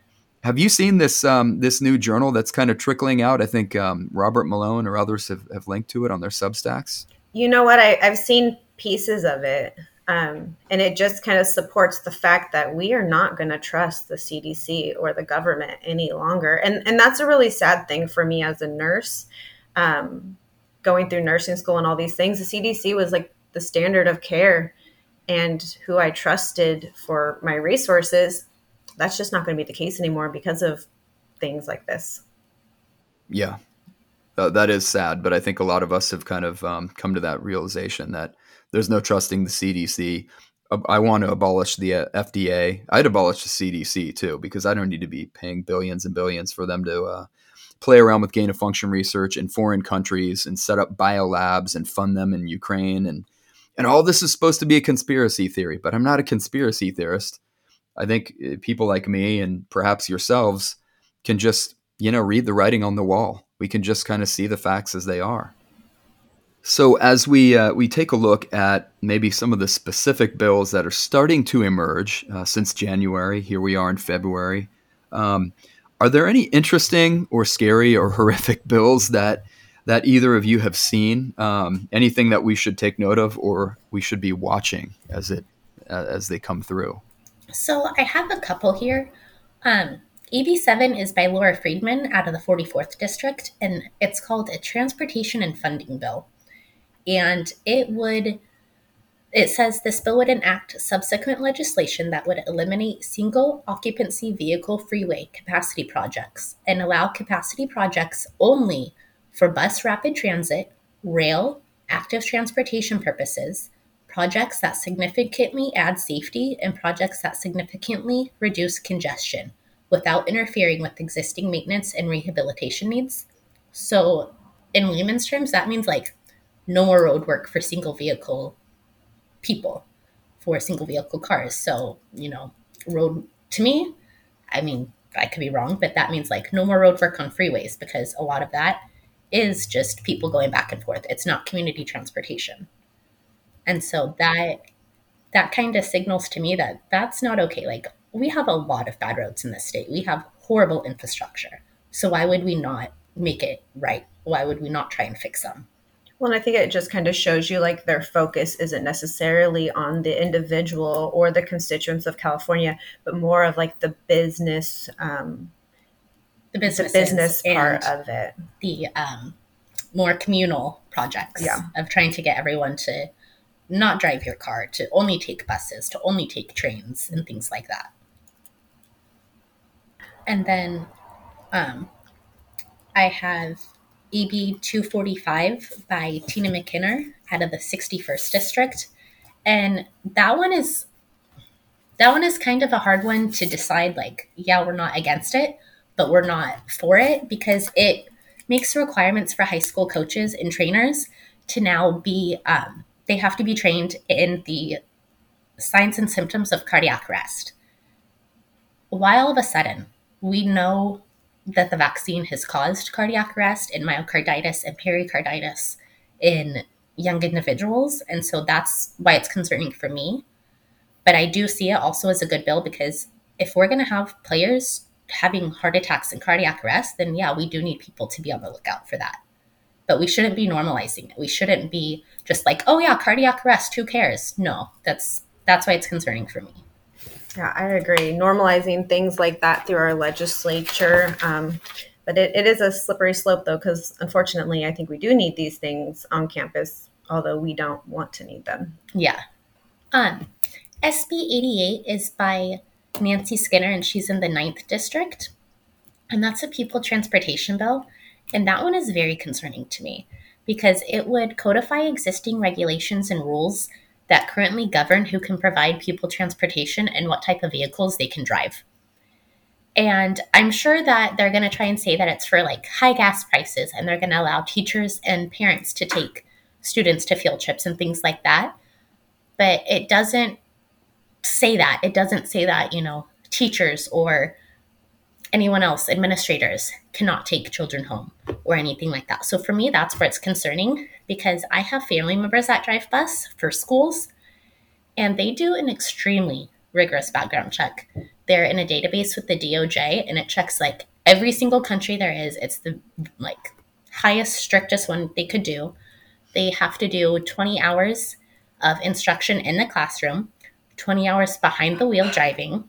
Have you seen this this new journal that's kind of trickling out? I think Robert Malone or others have linked to it on their Substacks. You know what? I've seen pieces of it. And it just kind of supports the fact that we are not going to trust the CDC or the government any longer. And that's a really sad thing for me as a nurse, going through nursing school and all these things. The CDC was like the standard of care and who I trusted for my resources. That's just not going to be the case anymore because of things like this. Yeah, that is sad. But I think a lot of us have kind of come to that realization that there's no trusting the CDC. I want to abolish the FDA. I'd abolish the CDC too, because I don't need to be paying billions and billions for them to play around with gain of function research in foreign countries and set up biolabs and fund them in Ukraine. And all this is supposed to be a conspiracy theory, but I'm not a conspiracy theorist. I think people like me and perhaps yourselves can just, read the writing on the wall. We can just kind of see the facts as they are. So as we take a look at maybe some of the specific bills that are starting to emerge since January, here we are in February, are there any interesting or scary or horrific bills that either of you have seen? Anything that we should take note of or we should be watching as they come through? So I have a couple here. AB 7 is by Laura Friedman out of the 44th District, and it's called a Transportation and Funding Bill. And it says this bill would enact subsequent legislation that would eliminate single occupancy vehicle freeway capacity projects and allow capacity projects only for bus rapid transit, rail, active transportation purposes, projects that significantly add safety, and projects that significantly reduce congestion without interfering with existing maintenance and rehabilitation needs. So in layman's terms, that means like no more road work for single vehicle people, for single vehicle cars. So, road to me, I could be wrong, but that means like no more road work on freeways because a lot of that is just people going back and forth. It's not community transportation. And so that kind of signals to me that that's not okay. Like we have a lot of bad roads in this state. We have horrible infrastructure. So why would we not make it right? Why would we not try and fix them? Well, and I think it just kind of shows you like their focus isn't necessarily on the individual or the constituents of California, but more of like the business, the business part of it, the more communal projects of trying to get everyone to not drive your car, to only take buses, to only take trains and things like that. And then I have AB 245 by Tina McKinner out of the 61st District. And that one is kind of a hard one to decide, like, yeah, we're not against it, but we're not for it, because it makes requirements for high school coaches and trainers to now be, they have to be trained in the signs and symptoms of cardiac arrest. Why all of a sudden we know that the vaccine has caused cardiac arrest and myocarditis and pericarditis in young individuals. And so that's why it's concerning for me. But I do see it also as a good bill, because if we're going to have players having heart attacks and cardiac arrest, then yeah, we do need people to be on the lookout for that. But we shouldn't be normalizing it. We shouldn't be just like, oh yeah, cardiac arrest, who cares? No, that's why it's concerning for me. Yeah, I agree. Normalizing things like that through our legislature. But it is a slippery slope, though, because unfortunately, I think we do need these things on campus, although we don't want to need them. Yeah. SB 88 is by Nancy Skinner, and she's in the 9th District. And that's a people transportation bill. And that one is very concerning to me. because it would codify existing regulations and rules that currently govern who can provide people transportation and what type of vehicles they can drive. And I'm sure that they're going to try and say that it's for like high gas prices, and they're going to allow teachers and parents to take students to field trips and things like that. But it doesn't say that. It doesn't say that, you know, teachers or anyone else, administrators, cannot take children home or anything like that. So for me, that's where it's concerning, because I have family members that drive bus for schools, and they do an extremely rigorous background check. They're in a database with the DOJ, and it checks like every single country there is. It's the like highest, strictest one they could do. They have to do 20 hours of instruction in the classroom, 20 hours behind the wheel driving.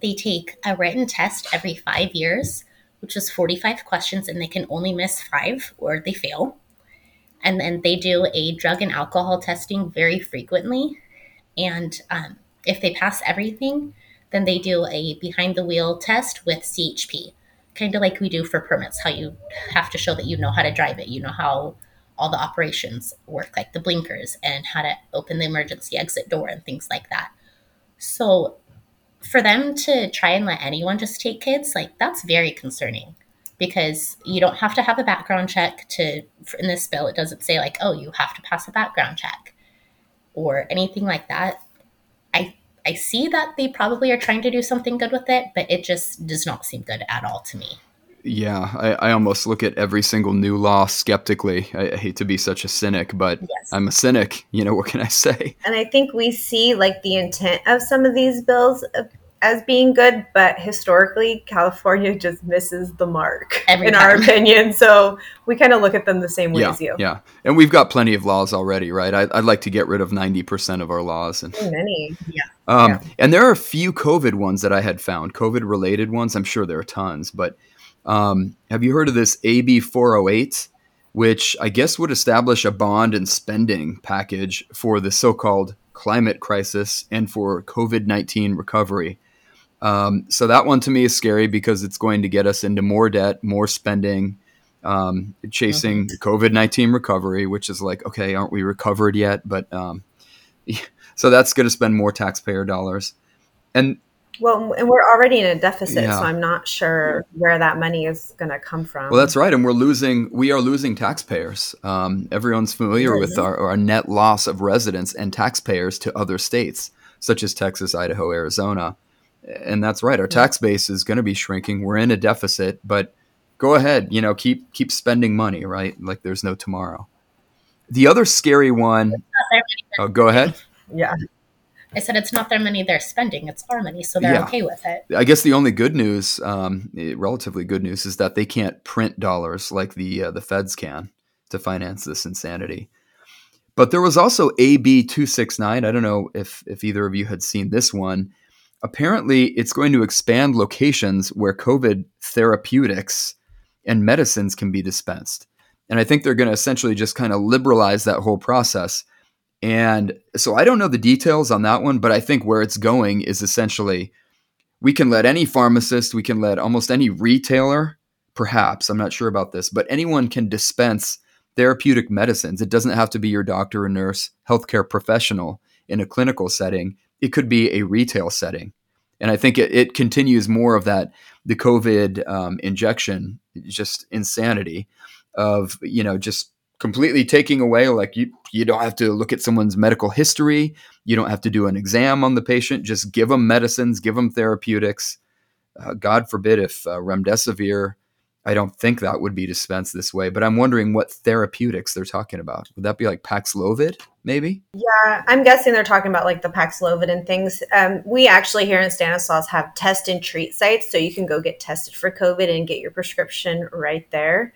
They take a written test every 5 years, which is 45 questions, and they can only miss 5 or they fail. And then they do a drug and alcohol testing very frequently. And if they pass everything, then they do a behind the wheel test with CHP, kind of like we do for permits, how you have to show that you know how to drive it. You know how all the operations work, like the blinkers and how to open the emergency exit door and things like that. So for them to try and let anyone just take kids, like, that's very concerning, because you don't have to have a background check to, in this bill, it doesn't say like, oh, you have to pass a background check or anything like that. I see that they probably are trying to do something good with it, but it just does not seem good at all to me. Yeah, I almost look at every single new law skeptically. I hate to be such a cynic, but yes. I'm a cynic. You know, what can I say? And I think we see like the intent of some of these bills as being good, but historically, California just misses the mark Every time, in our opinion. So we kind of look at them the same way as you. Yeah. And we've got plenty of laws already, right? I'd like to get rid of 90% of our laws. And many. Yeah. And there are a few COVID ones that I had found, COVID related ones. I'm sure there are tons, but have you heard of this AB 408, which I guess would establish a bond and spending package for the so-called climate crisis and for COVID-19 recovery? So that one to me is scary because it's going to get us into more debt, more spending, chasing COVID-19 recovery, which is like, okay, aren't we recovered yet? But so that's going to spend more taxpayer dollars. And we're already in a deficit, so I'm not sure where that money is going to come from. Well, that's right. And we are losing taxpayers. Everyone's familiar with our net loss of residents and taxpayers to other states, such as Texas, Idaho, Arizona. And that's right. Our tax base is going to be shrinking. We're in a deficit, but go ahead, you know, keep spending money, right? Like there's no tomorrow. The other scary one. Oh, go ahead. Yeah. I said it's not their money they're spending, it's our money, so they're okay with it. I guess the only good news, relatively good news, is that they can't print dollars like the feds can to finance this insanity. But there was also AB 269. I don't know if either of you had seen this one. Apparently, it's going to expand locations where COVID therapeutics and medicines can be dispensed. And I think they're going to essentially just kind of liberalize that whole process. And so I don't know the details on that one, but I think where it's going is essentially we can let any pharmacist, we can let almost any retailer, perhaps, I'm not sure about this, but anyone can dispense therapeutic medicines. It doesn't have to be your doctor or nurse, healthcare professional in a clinical setting. It could be a retail setting. And I think it continues more of that, the COVID injection, just insanity of, you know, just completely taking away, like you don't have to look at someone's medical history. You don't have to do an exam on the patient. Just give them medicines, give them therapeutics. God forbid if remdesivir, I don't think that would be dispensed this way, but I'm wondering what therapeutics they're talking about. Would that be like Paxlovid maybe? Yeah, I'm guessing they're talking about like the Paxlovid and things. We actually here in Stanislaus have test and treat sites, so you can go get tested for COVID and get your prescription right there.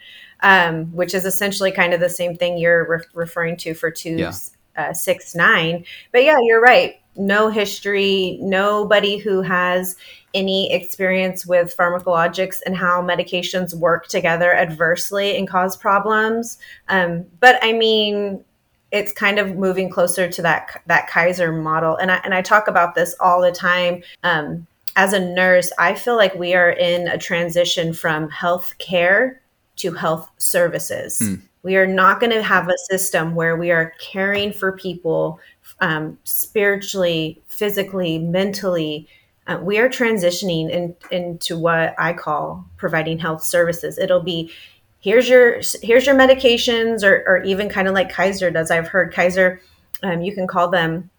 Which is essentially kind of the same thing you're referring to for 269. But yeah, you're right. No history, nobody who has any experience with pharmacologics and how medications work together adversely and cause problems. But I mean, it's kind of moving closer to that Kaiser model. And I talk about this all the time. As a nurse, I feel like we are in a transition from healthcare to health services. We are not going to have a system where we are caring for people spiritually, physically, mentally. We are transitioning into what I call providing health services. It'll be here's your medications, or even kind of like Kaiser does. I've heard Kaiser, you can call them,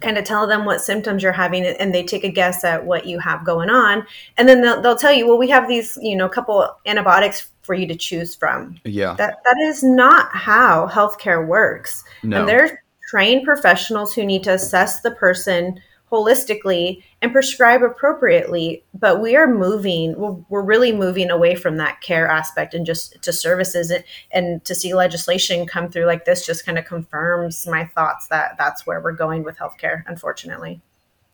kind of tell them what symptoms you're having, and they take a guess at what you have going on, and then they'll tell you, well, we have these, couple antibiotics for you to choose from. Yeah, that is not how healthcare works. No. And there's trained professionals who need to assess the person holistically and prescribe appropriately, but we are moving, we're really moving away from that care aspect and just to services, and to see legislation come through like this just kind of confirms my thoughts that that's where we're going with healthcare, unfortunately.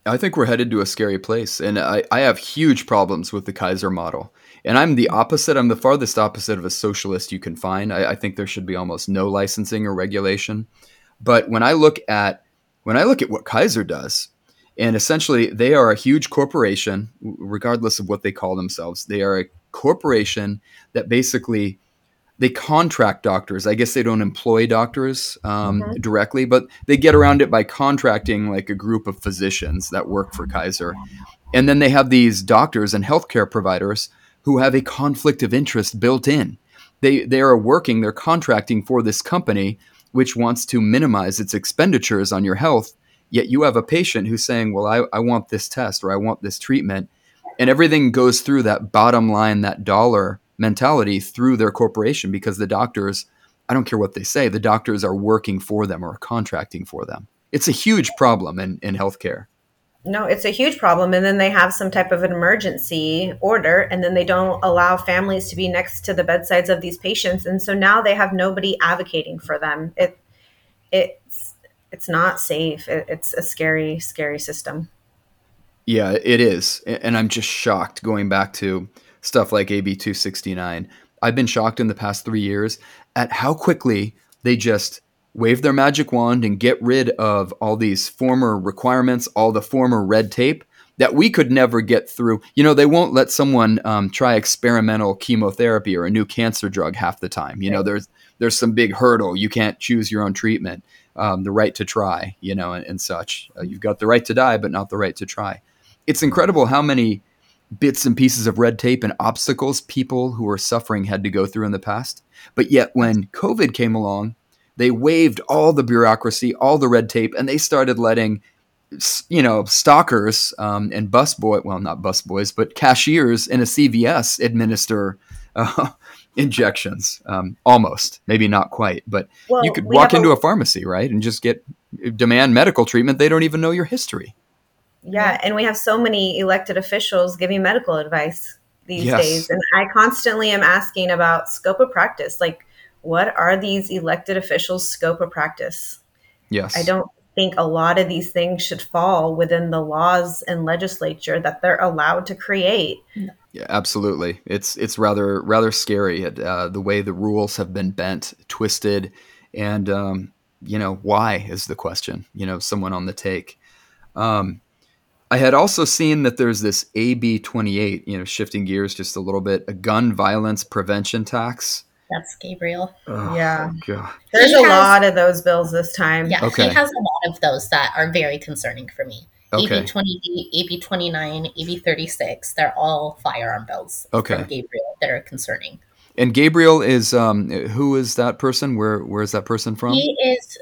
I think we're headed to a scary place, and I have huge problems with the Kaiser model, and I'm the opposite. I'm the farthest opposite of a socialist you can find. I think there should be almost no licensing or regulation, but when I look at what Kaiser does, and essentially, they are a huge corporation, regardless of what they call themselves. They are a corporation that basically, they contract doctors. I guess they don't employ doctors directly, but they get around it by contracting like a group of physicians that work for Kaiser. And then they have these doctors and healthcare providers who have a conflict of interest built in. They're contracting for this company, which wants to minimize its expenditures on your health. Yet you have a patient who's saying, well, I want this test, or I want this treatment. And everything goes through that bottom line, that dollar mentality through their corporation, because the doctors, I don't care what they say, the doctors are working for them or contracting for them. It's a huge problem in healthcare. No, it's a huge problem. And then they have some type of an emergency order, and then they don't allow families to be next to the bedsides of these patients. And so now they have nobody advocating for them. It's not safe. It's a scary, scary system. Yeah, it is. And I'm just shocked going back to stuff like AB 269. I've been shocked in the past 3 years at how quickly they just wave their magic wand and get rid of all these former requirements, all the former red tape that we could never get through. They won't let someone try experimental chemotherapy or a new cancer drug half the time. Right. There's some big hurdle. You can't choose your own treatment. The right to try, and such. You've got the right to die, but not the right to try. It's incredible how many bits and pieces of red tape and obstacles people who are suffering had to go through in the past. But yet when COVID came along, they waived all the bureaucracy, all the red tape, and they started letting, stalkers and busboy, well, not busboys, but cashiers in a CVS administer injections, almost, maybe not quite, but well, you could walk into a pharmacy, right, and just demand medical treatment. They don't even know your history. Yeah, and we have so many elected officials giving medical advice these days, and I constantly am asking about scope of practice. Like, what are these elected officials' scope of practice? Yes, I don't think a lot of these things should fall within the laws and legislature that they're allowed to create. Yeah, absolutely. It's rather scary the way the rules have been bent, twisted, and why is the question? Someone on the take. I had also seen that there's this AB 28. Shifting gears just a little bit, a gun violence prevention tax. That's Gabriel. Oh, yeah. God. There's a lot of those bills this time. Yeah, okay. He has a lot of those that are very concerning for me. Okay. AB 28, AB 29, AB 36, they're all firearm bills from Gabriel that are concerning. And Gabriel is, who is that person? Where is that person from? He is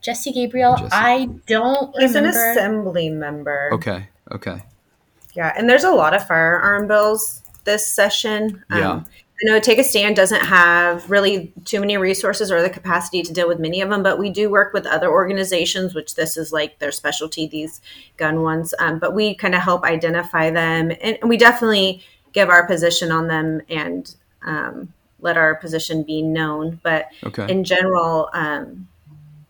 Jesse Gabriel. Jesse. I don't remember. He's an assembly member. Okay. Yeah, and there's a lot of firearm bills this session. Yeah. I know Take a Stand doesn't have really too many resources or the capacity to deal with many of them, but we do work with other organizations, which this is like their specialty, these gun ones. But we kind of help identify them, and we definitely give our position on them and let our position be known. But in general,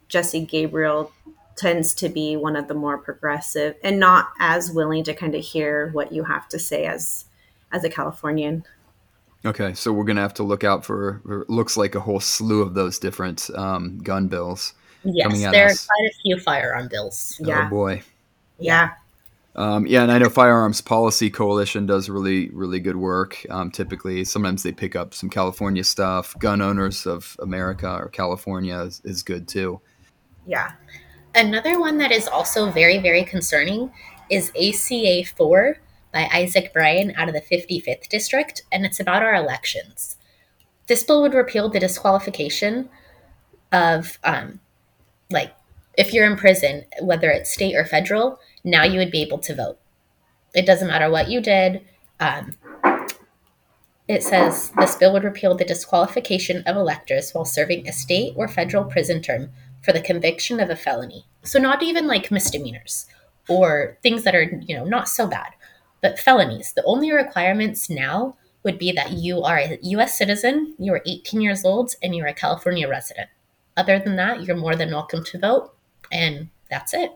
Jesse Gabriel tends to be one of the more progressive and not as willing to kind of hear what you have to say as a Californian. Okay, so we're going to have to look out for looks like a whole slew of those different gun bills. Yes, there are quite a few firearm bills. Oh, boy. Yeah. Yeah, and I know Firearms Policy Coalition does really, really good work. Typically, sometimes they pick up some California stuff. Gun Owners of America or California is good too. Yeah. Another one that is also very, very concerning is ACA 4 by Isaac Bryan out of the 55th District, and it's about our elections. This bill would repeal the disqualification of, if you're in prison, whether it's state or federal, now you would be able to vote. It doesn't matter what you did. It says this bill would repeal the disqualification of electors while serving a state or federal prison term for the conviction of a felony. So not even like misdemeanors or things that are, not so bad, but felonies. The only requirements now would be that you are a U.S. citizen, you are 18 years old, and you're a California resident. Other than that, you're more than welcome to vote, and that's it.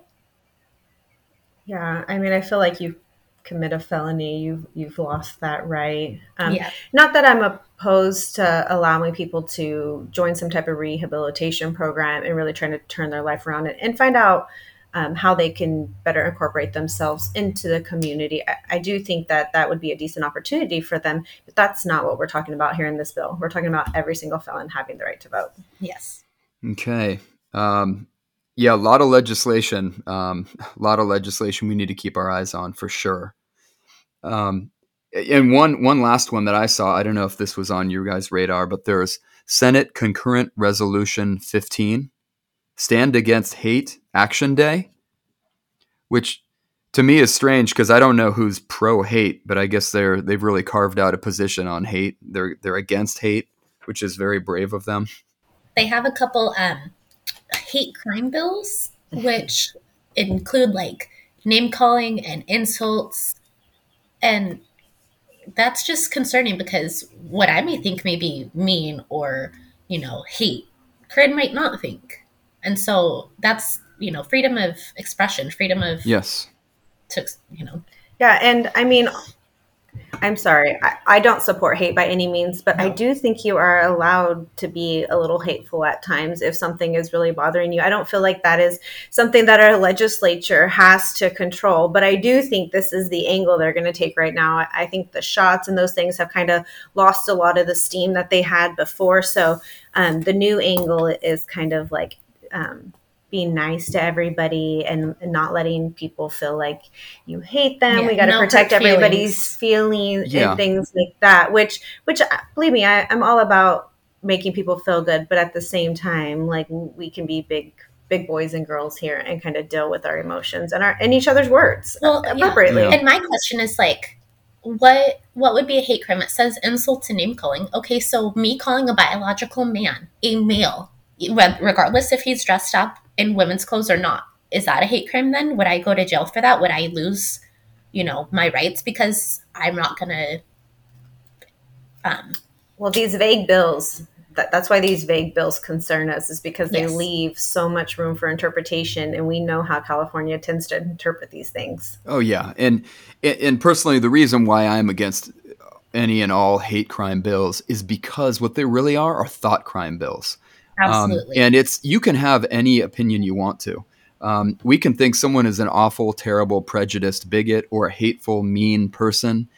Yeah, I mean, I feel like you commit a felony, you've lost that right. Not that I'm opposed to allowing people to join some type of rehabilitation program and really trying to turn their life around and find out how they can better incorporate themselves into the community. I do think that would be a decent opportunity for them, but that's not what we're talking about here in this bill. We're talking about every single felon having the right to vote. Yes. Okay. Yeah, a lot of legislation. We need to keep our eyes on for sure. And one last one that I saw, I don't know if this was on your guys' radar, but there's Senate Concurrent Resolution 15. Stand Against Hate Action Day, which to me is strange because I don't know who's pro-hate, but I guess they've really carved out a position on hate. They're against hate, which is very brave of them. They have a couple hate crime bills, which include like name calling and insults, and that's just concerning because what I may think may be mean or hate, Keryn might not think. And so that's, freedom of expression, freedom of... Yes. Yeah, and I mean, I'm sorry. I don't support hate by any means, but no. I do think you are allowed to be a little hateful at times if something is really bothering you. I don't feel like that is something that our legislature has to control, but I do think this is the angle they're going to take right now. I think the shots and those things have kind of lost a lot of the steam that they had before. So the new angle is kind of like... being nice to everybody and not letting people feel like you hate them. Yeah, we got to protect everybody's feelings and things like that, which believe me, I'm all about making people feel good. But at the same time, like we can be big boys and girls here and kind of deal with our emotions and each other's words appropriately. Yeah. And my question is what would be a hate crime? It says insult to name calling. Okay. So me calling a biological man, a male, regardless if he's dressed up in women's clothes or not, is that a hate crime then? Would I go to jail for that? Would I lose, my rights? Because I'm not going to... Well, these vague bills... That's why these vague bills concern us is because they leave so much room for interpretation. And we know how California tends to interpret these things. Oh, yeah. And personally, the reason why I'm against any and all hate crime bills is because what they really are thought crime bills. Absolutely. And you can have any opinion you want to. We can think someone is an awful, terrible, prejudiced bigot or a hateful, mean person.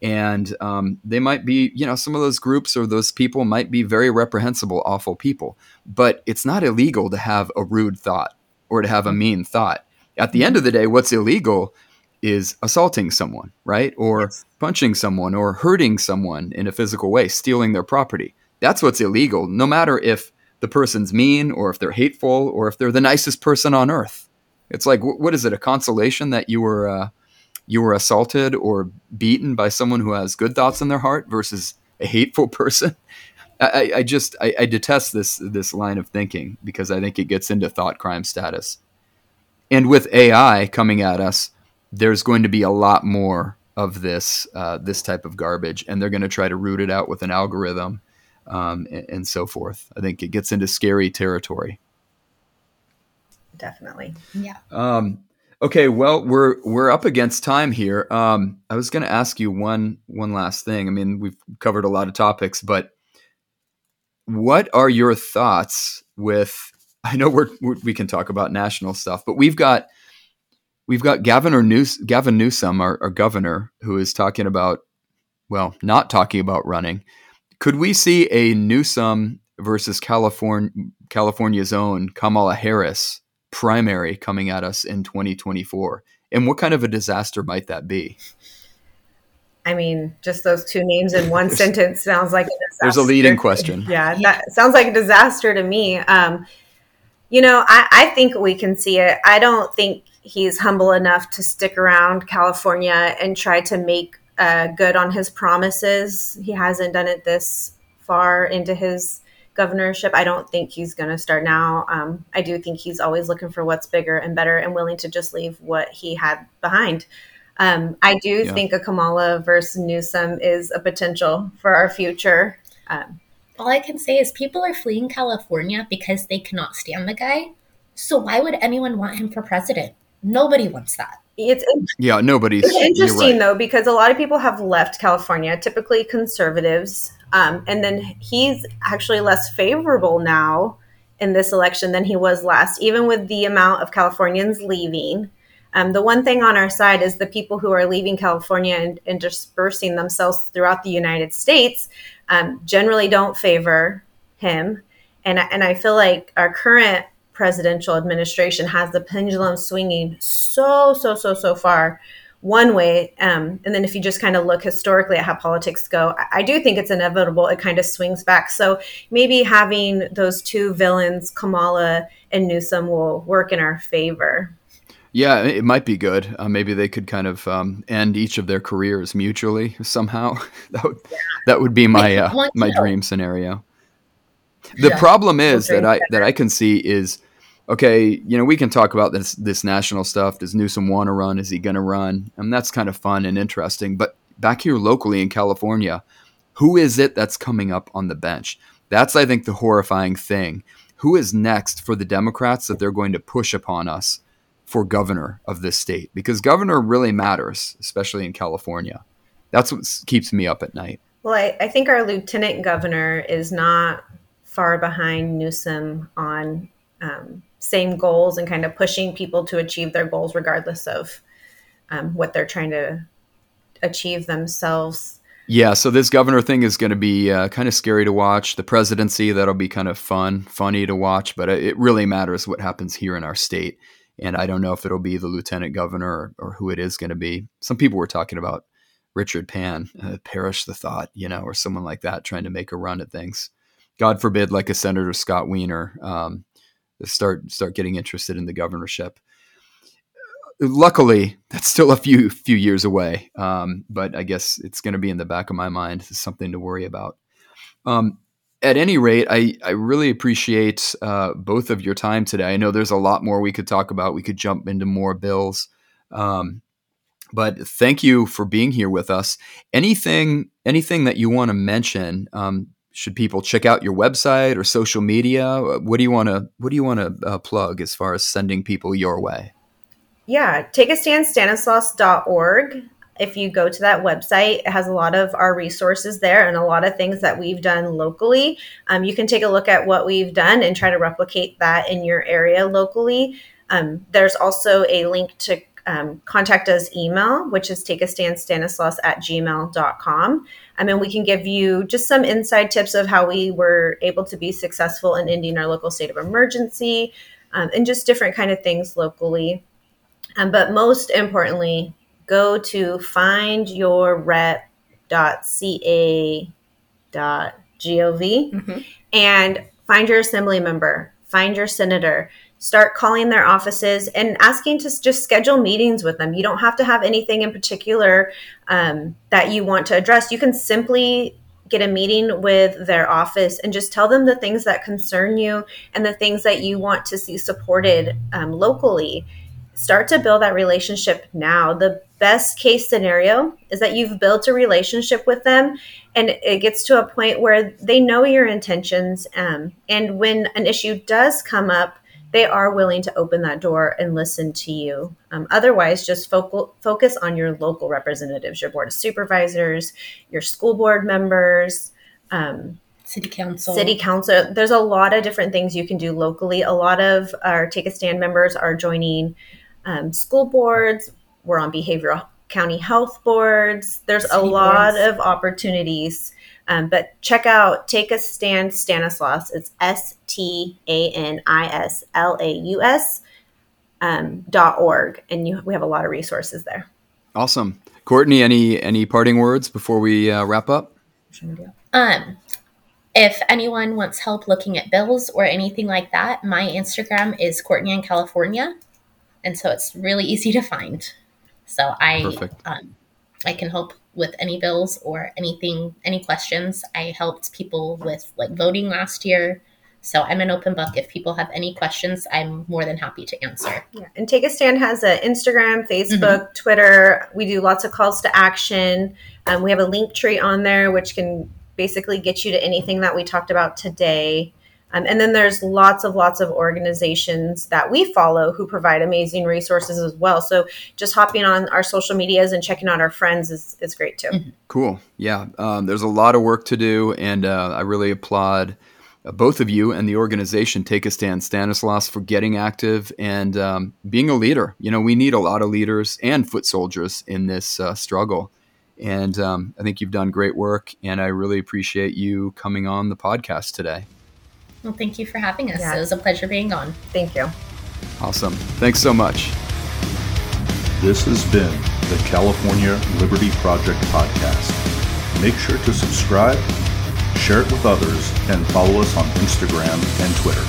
And they might be, some of those groups or those people might be very reprehensible, awful people. But it's not illegal to have a rude thought or to have a mean thought. At the end of the day, what's illegal is assaulting someone, right? Or punching someone or hurting someone in a physical way, stealing their property. That's what's illegal, no matter if the person's mean or if they're hateful or if they're the nicest person on earth. It's like, what is it? A consolation that you were assaulted or beaten by someone who has good thoughts in their heart versus a hateful person. I detest this line of thinking because I think it gets into thought crime status. And with AI coming at us, there's going to be a lot more of this type of garbage. And they're going to try to root it out with an algorithm. And so forth. I think it gets into scary territory. Definitely. Yeah. Okay. Well, we're up against time here. I was going to ask you one last thing. I mean, we've covered a lot of topics, but what are your thoughts with, I know we can talk about national stuff, but we've got, We've got Gavin Newsom, our governor, who is talking about, well, not talking about running. Could we see a Newsom versus California's own Kamala Harris primary coming at us in 2024? And what kind of a disaster might that be? I mean, just those two names in one sentence sounds like a disaster. There's a leading question. Yeah, that sounds like a disaster to me. I think we can see it. I don't think he's humble enough to stick around California and try to make good on his promises. He hasn't done it this far into his governorship. I don't think he's going to start now. I do think he's always looking for what's bigger and better and willing to just leave what he had behind. I do think a Kamala versus Newsom is a potential for our future. All I can say is people are fleeing California because they cannot stand the guy. So why would anyone want him for president? Nobody wants that. It's interesting, right, though, because a lot of people have left California, typically conservatives. And then he's actually less favorable now in this election than he was last, even with the amount of Californians leaving. The one thing on our side is the people who are leaving California and dispersing themselves throughout the United States generally don't favor him. And I feel like our current presidential administration has the pendulum swinging so far one way. And then if you just kind of look historically at how politics go, I do think it's inevitable. It kind of swings back. So maybe having those two villains, Kamala and Newsom, will work in our favor. Yeah, it might be good. Maybe they could kind of end each of their careers mutually somehow. That would be my dream scenario. The problem is that I can see is, okay, you know, we can talk about this national stuff. Does Newsom want to run? Is he going to run? And that's kind of fun and interesting. But back here locally in California, who is it that's coming up on the bench? That's, I think, the horrifying thing. Who is next for the Democrats that they're going to push upon us for governor of this state? Because governor really matters, especially in California. That's what keeps me up at night. Well, I think our lieutenant governor is not far behind Newsom on same goals and kind of pushing people to achieve their goals regardless of what they're trying to achieve themselves. Yeah, so this governor thing is going to be kind of scary to watch. The presidency, that'll be kind of funny to watch, but it really matters what happens here in our state. And I don't know if it'll be the lieutenant governor or who it is going to be. Some people were talking about Richard Pan, perish the thought, you know, or someone like that trying to make a run at things. God forbid, like a Senator Scott Weiner, start getting interested in the governorship. Luckily, that's still a few years away. But I guess it's going to be in the back of my mind. It's something to worry about. At any rate, I really appreciate both of your time today. I know there's a lot more we could talk about. We could jump into more bills. But thank you for being here with us. Anything that you want to mention? Should people check out your website or social media? What do you want to plug as far as sending people your way? Yeah, takeastandstanislaus.org. If you go to that website, it has a lot of our resources there and a lot of things that we've done locally. You can take a look at what we've done and try to replicate that in your area locally. There's also a link to contact us email, which is takeastandstanislaus@gmail.com. I mean, we can give you just some inside tips of how we were able to be successful in ending our local state of emergency and just different kind of things locally. But most importantly, go to findyourrep.ca.gov and find your assembly member, find your senator, start calling their offices and asking to just schedule meetings with them. You don't have to have anything in particular that you want to address. You can simply get a meeting with their office and just tell them the things that concern you and the things that you want to see supported locally. Start to build that relationship now. The best case scenario is that you've built a relationship with them and it gets to a point where they know your intentions. And when an issue does come up, they are willing to open that door and listen to you. Otherwise, just focus on your local representatives, your board of supervisors, your school board members, City council. There's a lot of different things you can do locally. A lot of our Take a Stand members are joining school boards. We're on behavioral county health boards. There's a lot of opportunities, but check out Take a Stand Stanislaus. It's STANISLAUS.org, and we have a lot of resources there. Awesome. Courtney, any parting words before we wrap up? If anyone wants help looking at bills or anything like that, my Instagram is Courtney in California, and so it's really easy to find. So I can help with any bills or anything, any questions. I helped people with like voting last year. So I'm an open book. If people have any questions, I'm more than happy to answer. Yeah. And Take a Stand has an Instagram, Facebook, Twitter. We do lots of calls to action. We have a link tree on there, which can basically get you to anything that we talked about today. And then there's lots of organizations that we follow who provide amazing resources as well. So just hopping on our social medias and checking out our friends is great too. Mm-hmm. Cool. Yeah. There's a lot of work to do. And I really applaud both of you and the organization Take a Stand Stanislaus for getting active and being a leader. You know, we need a lot of leaders and foot soldiers in this struggle. And I think you've done great work. And I really appreciate you coming on the podcast today. Well, thank you for having us. Yeah. It was a pleasure being on. Thank you. Awesome. Thanks so much. This has been the California Liberty Project podcast. Make sure to subscribe, share it with others, and follow us on Instagram and Twitter.